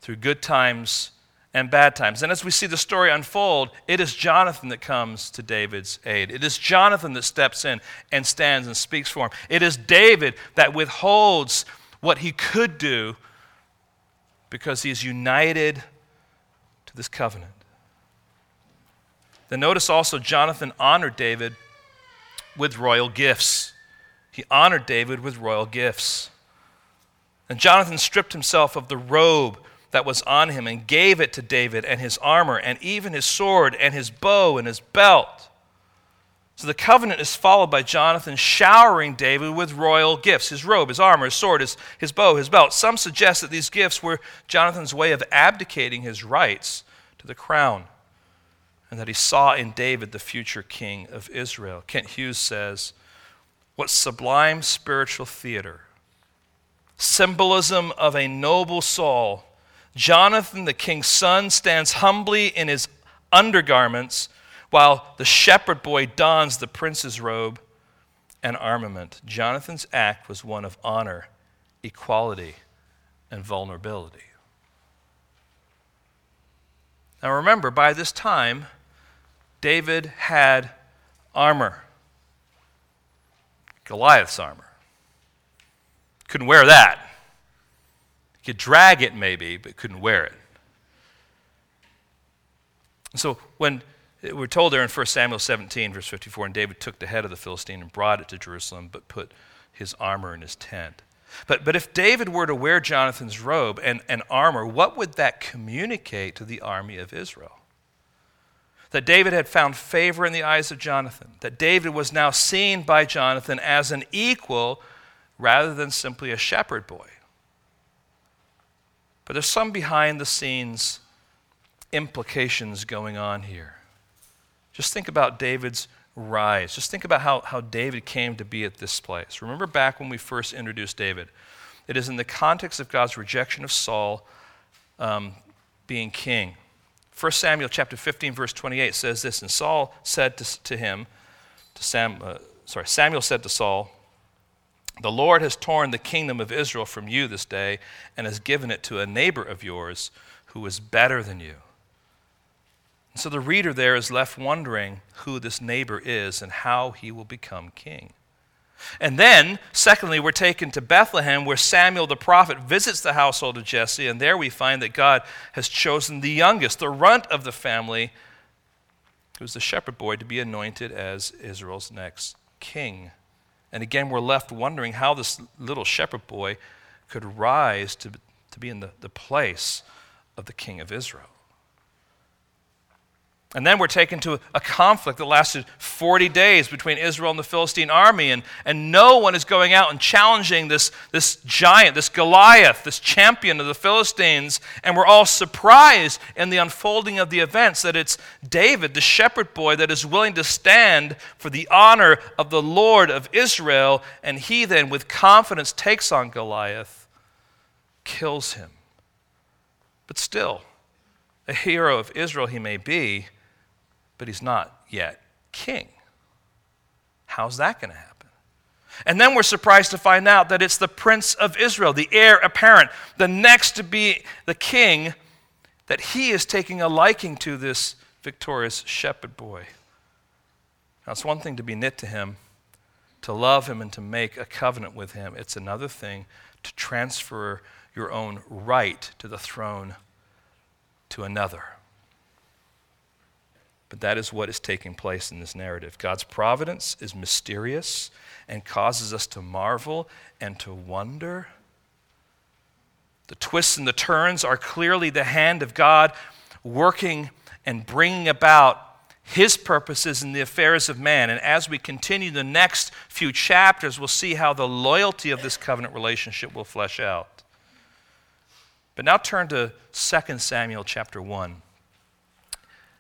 through good times and bad times. And as we see the story unfold, it is Jonathan that comes to David's aid. It is Jonathan that steps in and stands and speaks for him. It is David that withholds what he could do because he's united to this covenant. Then notice also Jonathan honored David with royal gifts. He honored David with royal gifts. And Jonathan stripped himself of the robe that was on him and gave it to David and his armor and even his sword and his bow and his belt. So the covenant is followed by Jonathan showering David with royal gifts, his robe, his armor, his sword, his bow, his belt. Some suggest that these gifts were Jonathan's way of abdicating his rights to the crown and that he saw in David the future king of Israel. Kent Hughes says, what sublime spiritual theater, symbolism of a noble soul. Jonathan, the king's son, stands humbly in his undergarments while the shepherd boy dons the prince's robe and armament. Jonathan's act was one of honor, equality, and vulnerability. Now remember, by this time, David had armor. Goliath's armor. Couldn't wear that. Could drag it maybe, but couldn't wear it. And so when we're told there in 1 Samuel 17, verse 54, and David took the head of the Philistine and brought it to Jerusalem, but put his armor in his tent. But if David were to wear Jonathan's robe and armor, what would that communicate to the army of Israel? That David had found favor in the eyes of Jonathan, that David was now seen by Jonathan as an equal rather than simply a shepherd boy. But there's some behind-the-scenes implications going on here. Just think about David's rise. Just think about how David came to be at this place. Remember back when we first introduced David. It is in the context of God's rejection of Saul being king. 1 Samuel chapter 15, verse 28 says this, and Saul said Samuel said to Saul, the Lord has torn the kingdom of Israel from you this day and has given it to a neighbor of yours who is better than you. And so the reader there is left wondering who this neighbor is and how he will become king. And then, secondly, we're taken to Bethlehem where Samuel the prophet visits the household of Jesse, and there we find that God has chosen the youngest, the runt of the family, who's the shepherd boy, to be anointed as Israel's next king. And again, we're left wondering how this little shepherd boy could rise to be in the place of the king of Israel. And then we're taken to a conflict that lasted 40 days between Israel and the Philistine army, and no one is going out and challenging this giant, this Goliath, this champion of the Philistines, and we're all surprised in the unfolding of the events that it's David, the shepherd boy, that is willing to stand for the honor of the Lord of Israel, and he then with confidence takes on Goliath, kills him. But still, a hero of Israel he may be, but he's not yet king. How's that going to happen? And then we're surprised to find out that it's the prince of Israel, the heir apparent, the next to be the king, that he is taking a liking to this victorious shepherd boy. Now, it's one thing to be knit to him, to love him and to make a covenant with him. It's another thing to transfer your own right to the throne to another. But that is what is taking place in this narrative. God's providence is mysterious and causes us to marvel and to wonder. The twists and the turns are clearly the hand of God working and bringing about his purposes in the affairs of man. And as we continue the next few chapters, we'll see how the loyalty of this covenant relationship will flesh out. But now turn to 2 Samuel chapter 1. And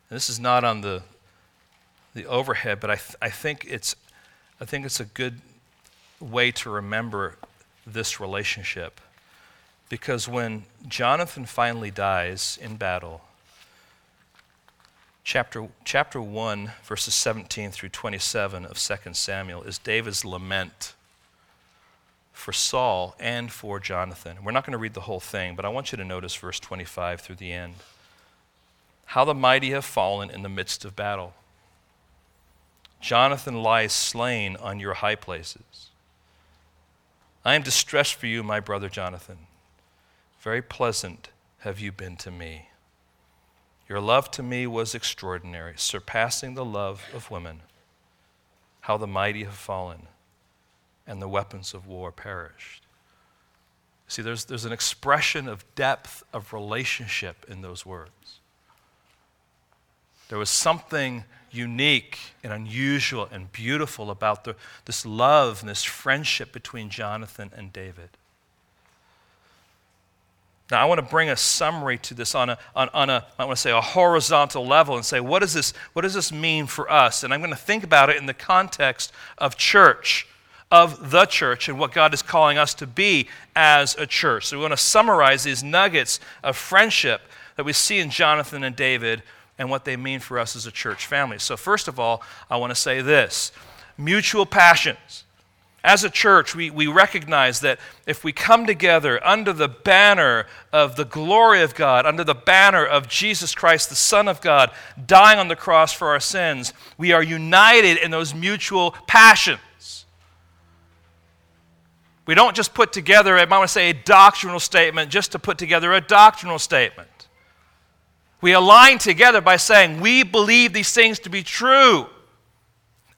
this is not on the overhead, but I think it's a good way to remember this relationship. Because when Jonathan finally dies in battle, chapter 1, verses 17 through 27 of 2 Samuel is David's lament for Saul and for Jonathan. We're not going to read the whole thing, but I want you to notice verse 25 through the end. How the mighty have fallen in the midst of battle. Jonathan lies slain on your high places. I am distressed for you, my brother Jonathan. Very pleasant have you been to me. Your love to me was extraordinary, surpassing the love of women. How the mighty have fallen, and the weapons of war perished. See, there's an expression of depth of relationship in those words. There was something unique and unusual and beautiful about this love and this friendship between Jonathan and David. Now, I want to bring a summary to this on a horizontal level and say, what does this mean for us? And I'm going to think about it in the context of church, of the church, and what God is calling us to be as a church. So we want to summarize these nuggets of friendship that we see in Jonathan and David and what they mean for us as a church family. So first of all, I want to say this: mutual passions. As a church, we recognize that if we come together under the banner of the glory of God, under the banner of Jesus Christ, the Son of God, dying on the cross for our sins, we are united in those mutual passions. We don't just put together, I might want to say, a doctrinal statement just to put together a doctrinal statement. We align together by saying, we believe these things to be true.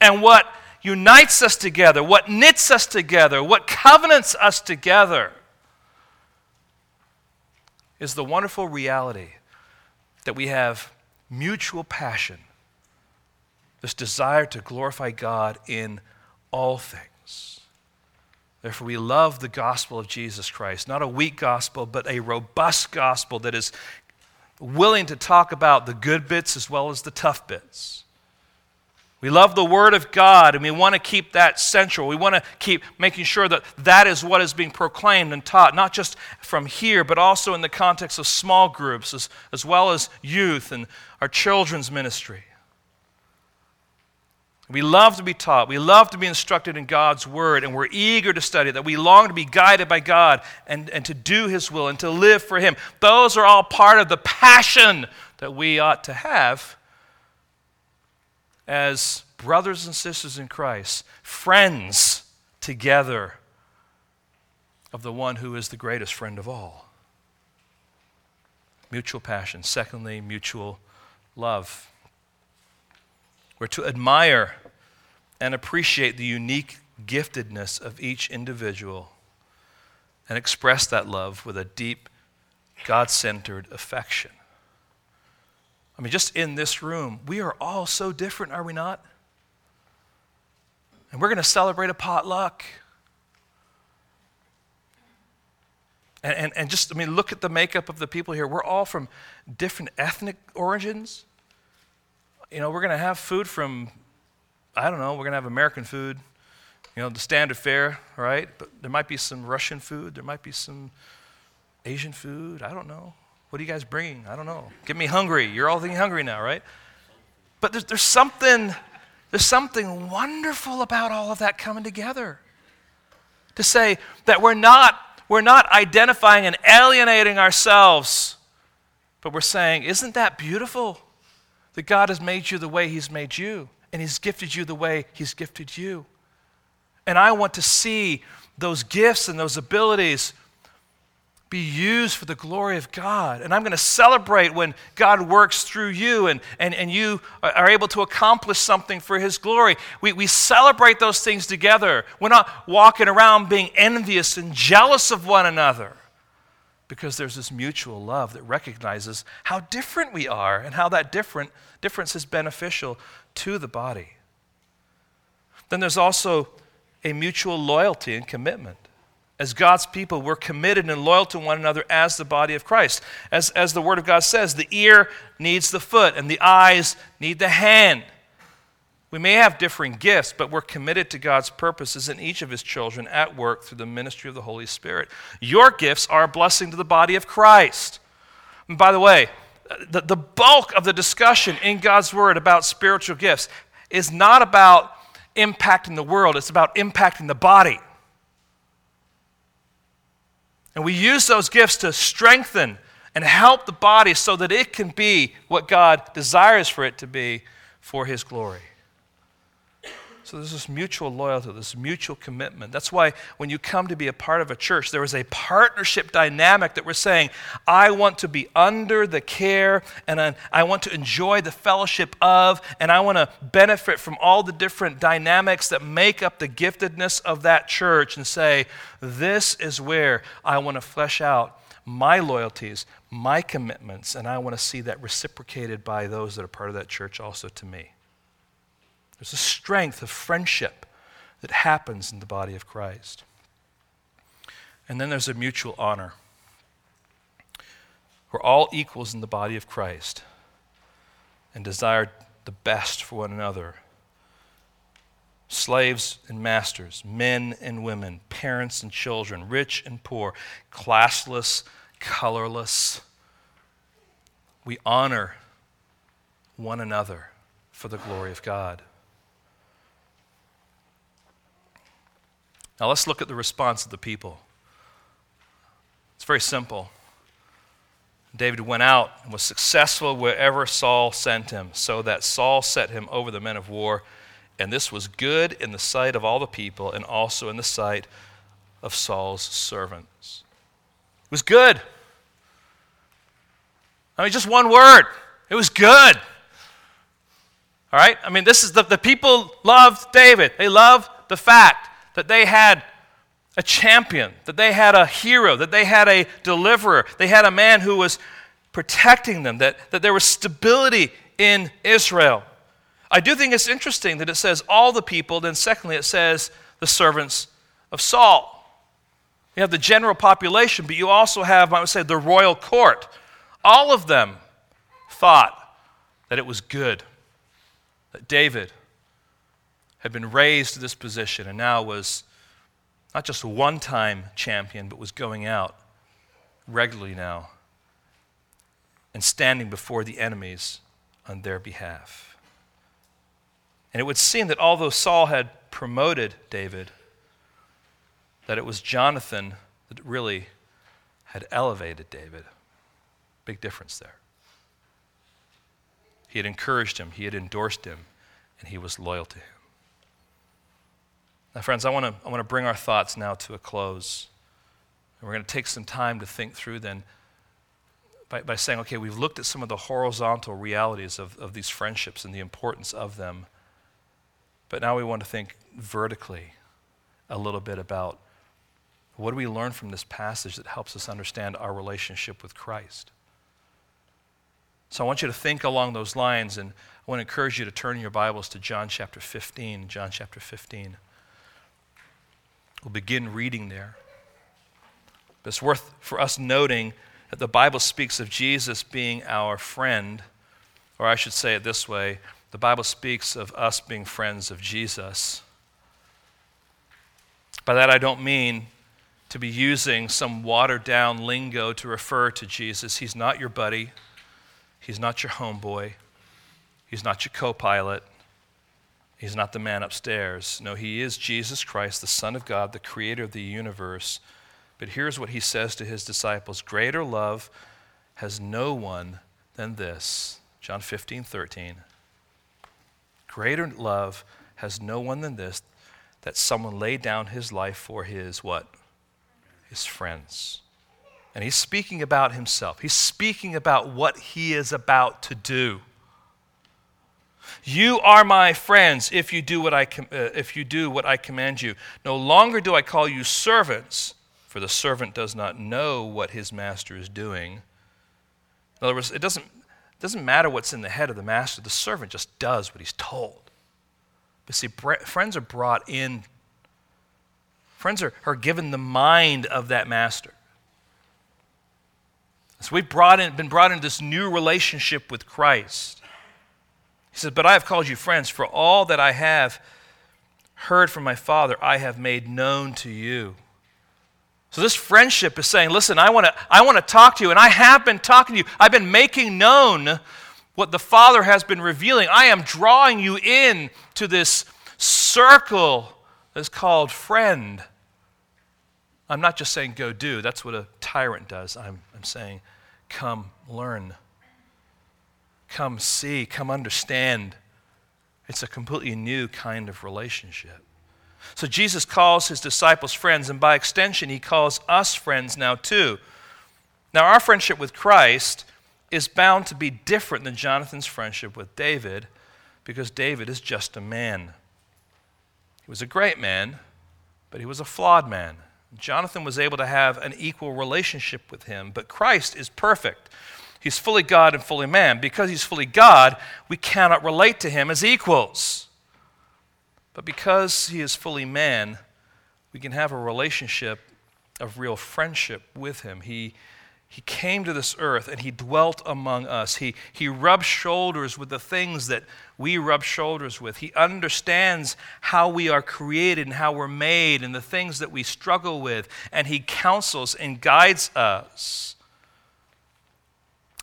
And what unites us together, what knits us together, what covenants us together is the wonderful reality that we have mutual passion, this desire to glorify God in all things. Therefore, we love the gospel of Jesus Christ, not a weak gospel, but a robust gospel that is willing to talk about the good bits as well as the tough bits. We love the Word of God, and we want to keep that central. We want to keep making sure that that is what is being proclaimed and taught, not just from here, but also in the context of small groups, as well as youth and our children's ministry. We love to be taught. We love to be instructed in God's Word, and we're eager to study that. We long to be guided by God and to do His will and to live for Him. Those are all part of the passion that we ought to have as brothers and sisters in Christ, friends together of the one who is the greatest friend of all. Mutual passion. Secondly, mutual love. We're to admire and appreciate the unique giftedness of each individual and express that love with a deep, God-centered affection. I mean, just in this room, we are all so different, are we not? And we're going to celebrate a potluck. And just, I mean, look at the makeup of the people here. We're all from different ethnic origins. You know, we're going to have food from, I don't know, we're going to have American food, you know, the standard fare, right? But there might be some Russian food. There might be some Asian food. I don't know. What are you guys bringing? I don't know. Get me hungry. You're all thinking hungry now, right? But there's something wonderful about all of that coming together. To say that we're not identifying and alienating ourselves, but we're saying, isn't that beautiful? That God has made you the way He's made you, and He's gifted you the way He's gifted you. And I want to see those gifts and those abilities be used for the glory of God. And I'm going to celebrate when God works through you and you are able to accomplish something for his glory. We celebrate those things together. We're not walking around being envious and jealous of one another, because there's this mutual love that recognizes how different we are and how that difference is beneficial to the body. Then there's also a mutual loyalty and commitment. As God's people, we're committed and loyal to one another as the body of Christ. As the Word of God says, the ear needs the foot and the eyes need the hand. We may have differing gifts, but we're committed to God's purposes in each of his children at work through the ministry of the Holy Spirit. Your gifts are a blessing to the body of Christ. And by the way, the bulk of the discussion in God's Word about spiritual gifts is not about impacting the world, it's about impacting the body. And we use those gifts to strengthen and help the body so that it can be what God desires for it to be for his glory. So there's this mutual loyalty, this mutual commitment. That's why when you come to be a part of a church, there is a partnership dynamic that we're saying, I want to be under the care, and I want to enjoy the fellowship of, and I want to benefit from all the different dynamics that make up the giftedness of that church, and say, this is where I want to flesh out my loyalties, my commitments, and I want to see that reciprocated by those that are part of that church also to me. There's a strength of friendship that happens in the body of Christ. And then there's a mutual honor. We're all equals in the body of Christ and desire the best for one another. Slaves and masters, men and women, parents and children, rich and poor, classless, colorless. We honor one another for the glory of God. Now let's look at the response of the people. It's very simple. David went out and was successful wherever Saul sent him, so that Saul set him over the men of war, and this was good in the sight of all the people and also in the sight of Saul's servants. It was good. I mean, just one word. It was good. All right? I mean, this is the people loved David. They loved the fact that they had a champion, that they had a hero, that they had a deliverer, they had a man who was protecting them, that there was stability in Israel. I do think it's interesting that it says all the people, then secondly it says the servants of Saul. You have the general population, but you also have, I would say, the royal court. All of them thought that it was good that David had been raised to this position and now was not just a one-time champion, but was going out regularly now and standing before the enemies on their behalf. And it would seem that although Saul had promoted David, that it was Jonathan that really had elevated David. Big difference there. He had encouraged him, he had endorsed him, and he was loyal to him. Now, friends, I want to bring our thoughts now to a close. And we're going to take some time to think through then by saying, okay, we've looked at some of the horizontal realities of these friendships and the importance of them. But now we want to think vertically a little bit about what do we learn from this passage that helps us understand our relationship with Christ. So I want you to think along those lines, and I want to encourage you to turn your Bibles to John chapter 15. John chapter 15. We'll begin reading there. But it's worth for us noting that the Bible speaks of Jesus being our friend, or I should say it this way, the Bible speaks of us being friends of Jesus. By that I don't mean to be using some watered-down lingo to refer to Jesus. He's not your buddy. He's not your homeboy. He's not your co-pilot. He's not the man upstairs. No, he is Jesus Christ, the Son of God, the creator of the universe. But here's what he says to his disciples. Greater love has no one than this. John 15:13. Greater love has no one than this, that someone laid down his life for his what? His friends. And he's speaking about himself. He's speaking about what he is about to do. You are my friends if you do what I command you. No longer do I call you servants, for the servant does not know what his master is doing. In other words, it doesn't matter what's in the head of the master. The servant just does what he's told. But see, friends are brought in. Friends are given the mind of that master. So we've been brought into this new relationship with Christ. He says, but I have called you friends, for all that I have heard from my Father, I have made known to you. So this friendship is saying, listen, I want to talk to you, and I have been talking to you. I've been making known what the Father has been revealing. I am drawing you in to this circle that's called friend. I'm not just saying go do. That's what a tyrant does. I'm saying come learn. Come see, come understand. It's a completely new kind of relationship. So Jesus calls his disciples friends, and by extension, he calls us friends now too. Now, our friendship with Christ is bound to be different than Jonathan's friendship with David, because David is just a man. He was a great man, but he was a flawed man. Jonathan was able to have an equal relationship with him, but Christ is perfect. He's fully God and fully man. Because he's fully God, we cannot relate to him as equals. But because he is fully man, we can have a relationship of real friendship with him. He came to this earth and he dwelt among us. He rubbed shoulders with the things that we rub shoulders with. He understands how we are created and how we're made and the things that we struggle with. And he counsels and guides us.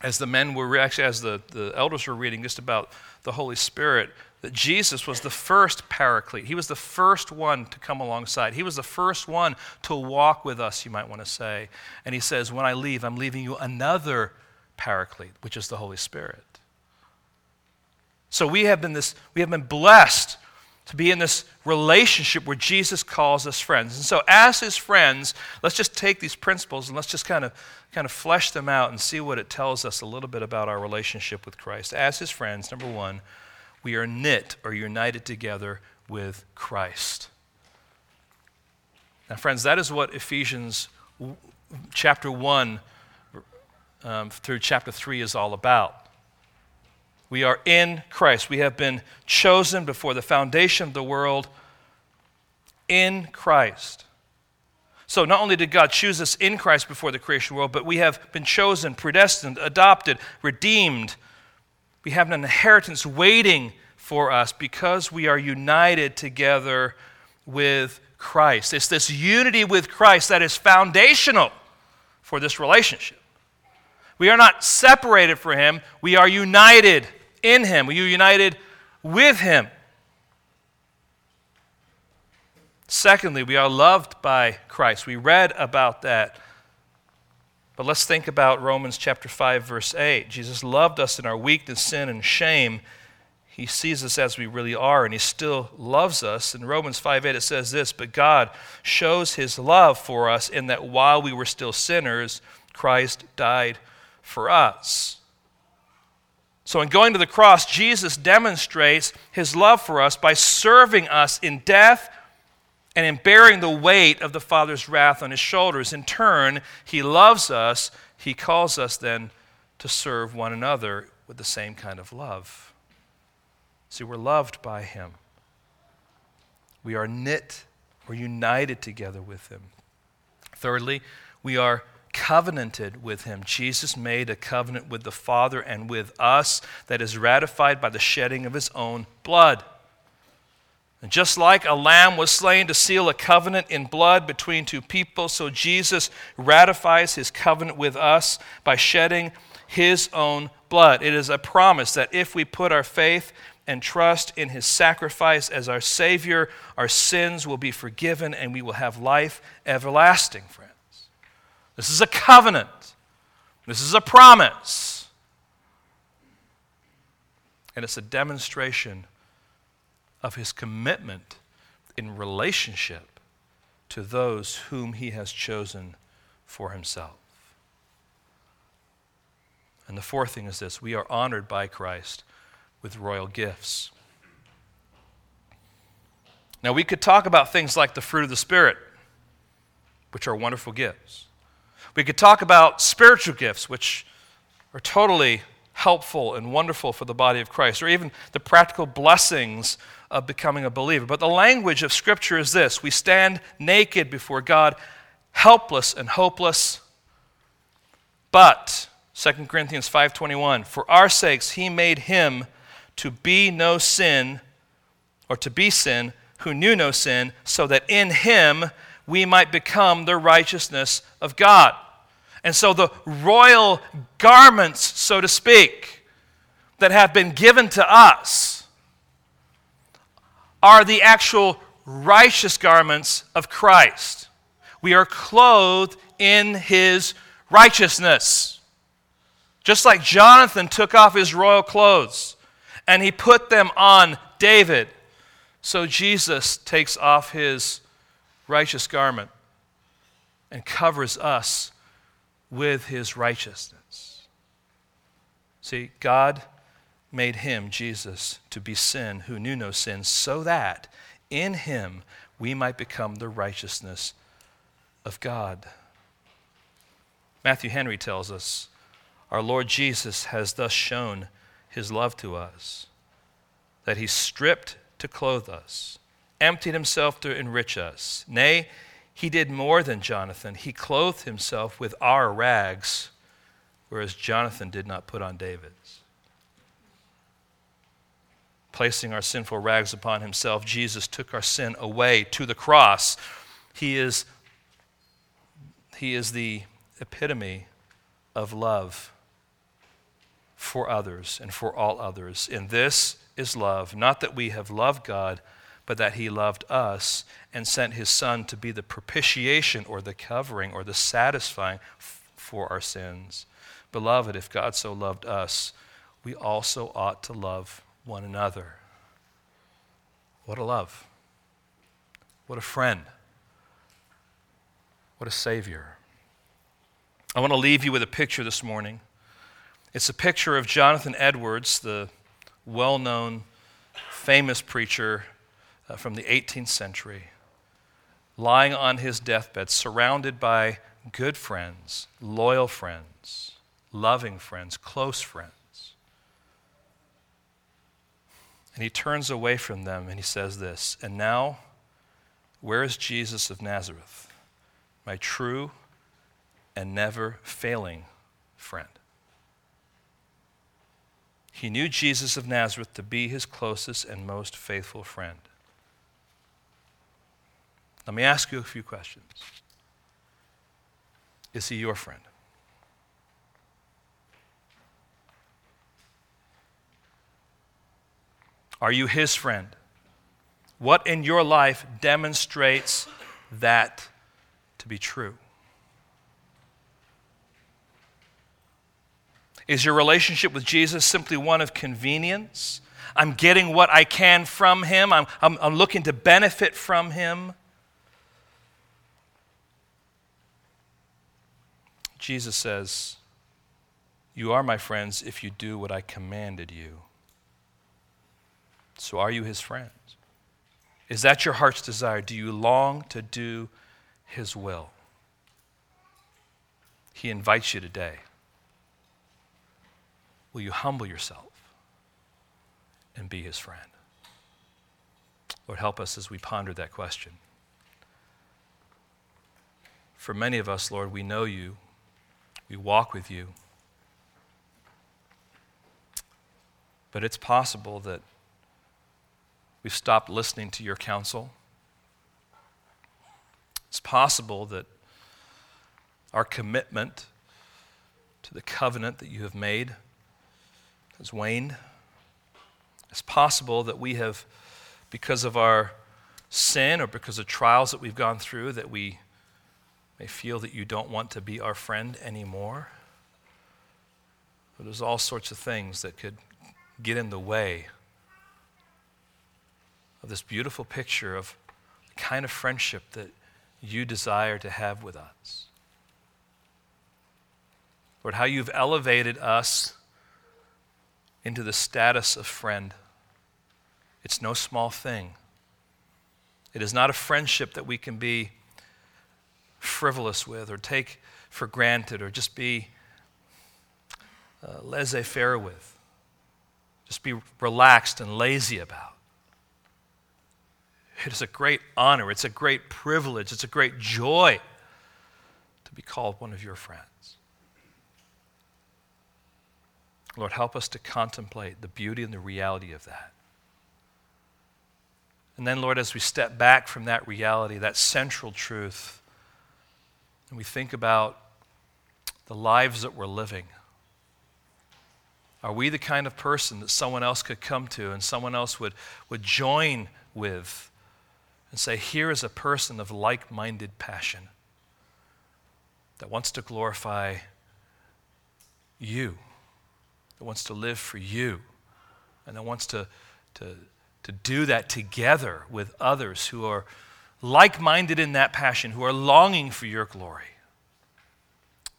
As the elders were reading just about the Holy Spirit, that Jesus was the first paraclete. He was the first one to come alongside. He was the first one to walk with us, you might want to say. And he says, when I leave, I'm leaving you another paraclete, which is the Holy Spirit. So we have been blessed to be in this relationship where Jesus calls us friends. And so as his friends, let's just take these principles and let's just kind of flesh them out and see what it tells us a little bit about our relationship with Christ. As his friends, number one, we are knit or united together with Christ. Now, friends, that is what Ephesians chapter 1 through chapter 3 is all about. We are in Christ. We have been chosen before the foundation of the world in Christ. So not only did God choose us in Christ before the creation of the world, but we have been chosen, predestined, adopted, redeemed. We have an inheritance waiting for us because we are united together with Christ. It's this unity with Christ that is foundational for this relationship. We are not separated from him. We are united in him. We are united with him. Secondly, we are loved by Christ. We read about that. But let's think about Romans chapter 5, verse 8. Jesus loved us in our weakness, sin, and shame. He sees us as we really are, and he still loves us. In Romans 5:8, it says this, but God shows his love for us in that while we were still sinners, Christ died for us. So in going to the cross, Jesus demonstrates his love for us by serving us in death and in bearing the weight of the Father's wrath on his shoulders. In turn, he loves us. He calls us then to serve one another with the same kind of love. See, we're loved by him. We are knit, we're united together with him. Thirdly, we are covenanted with him. Jesus made a covenant with the Father and with us that is ratified by the shedding of his own blood. And just like a lamb was slain to seal a covenant in blood between two people, so Jesus ratifies his covenant with us by shedding his own blood. It is a promise that if we put our faith and trust in his sacrifice as our Savior, our sins will be forgiven and we will have life everlasting, friends. This is a covenant. This is a promise. And it's a demonstration of his commitment in relationship to those whom he has chosen for himself. And the fourth thing is this: we are honored by Christ with royal gifts. Now, we could talk about things like the fruit of the Spirit, which are wonderful gifts. We could talk about spiritual gifts, which are totally helpful and wonderful for the body of Christ, or even the practical blessings of becoming a believer. But the language of Scripture is this: we stand naked before God, helpless and hopeless, but 2 Corinthians 5:21, for our sakes he made him to be no sin, or to be sin, who knew no sin, so that in him we might become the righteousness of God. And so the royal garments, so to speak, that have been given to us are the actual righteous garments of Christ. We are clothed in his righteousness. Just like Jonathan took off his royal clothes and he put them on David, so Jesus takes off his righteous garment and covers us with his righteousness. See, God made him, Jesus, to be sin who knew no sin, so that in him we might become the righteousness of God. Matthew Henry tells us, our Lord Jesus has thus shown his love to us, that he stripped to clothe us, emptied himself to enrich us. Nay, he did more than Jonathan. He clothed himself with our rags, whereas Jonathan did not put on David's. Placing our sinful rags upon himself, Jesus took our sin away to the cross. He is the epitome of love for others and for all others. And this is love, not that we have loved God, but that he loved us and sent his Son to be the propitiation or the covering or the satisfying for our sins. Beloved, if God so loved us, we also ought to love one another. What a love. What a friend. What a Savior. I want to leave you with a picture this morning. It's a picture of Jonathan Edwards, the well-known, famous preacher from the 18th century, lying on his deathbed, surrounded by good friends, loyal friends, loving friends, close friends. And he turns away from them and he says this, "And now, where is Jesus of Nazareth, my true and never failing friend?" He knew Jesus of Nazareth to be his closest and most faithful friend. Let me ask you a few questions. Is he your friend? Are you his friend? What in your life demonstrates that to be true? Is your relationship with Jesus simply one of convenience? I'm getting what I can from him. I'm looking to benefit from him. Jesus says, "You are my friends if you do what I commanded you." So are you his friends? Is that your heart's desire? Do you long to do his will? He invites you today. Will you humble yourself and be his friend? Lord, help us as we ponder that question. For many of us, Lord, we know you. We walk with you. But it's possible that we've stopped listening to your counsel. It's possible that our commitment to the covenant that you have made has waned. It's possible that we have, because of our sin or because of trials that we've gone through, that we may feel that you don't want to be our friend anymore. But there's all sorts of things that could get in the way of this beautiful picture of the kind of friendship that you desire to have with us. Lord, how you've elevated us into the status of friend. It's no small thing. It is not a friendship that we can be frivolous with or take for granted or just be laissez-faire with, just be relaxed and lazy about. It is a great honor, it's a great privilege, it's a great joy to be called one of your friends. Lord, help us to contemplate the beauty and the reality of that. And then, Lord, as we step back from that reality, that central truth, and we think about the lives that we're living, are we the kind of person that someone else could come to and someone else would join with and say, here is a person of like-minded passion that wants to glorify you, that wants to live for you, and that wants to do that together with others who are like-minded in that passion, who are longing for your glory.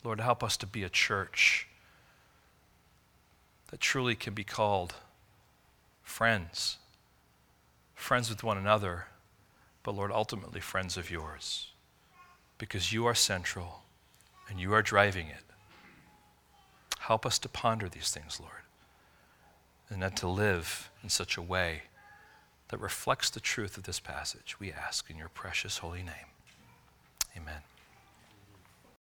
Lord, help us to be a church that truly can be called friends, friends with one another, but Lord, ultimately friends of yours, because you are central and you are driving it. Help us to ponder these things, Lord, and not to live in such a way that reflects the truth of this passage. We ask in your precious holy name. Amen.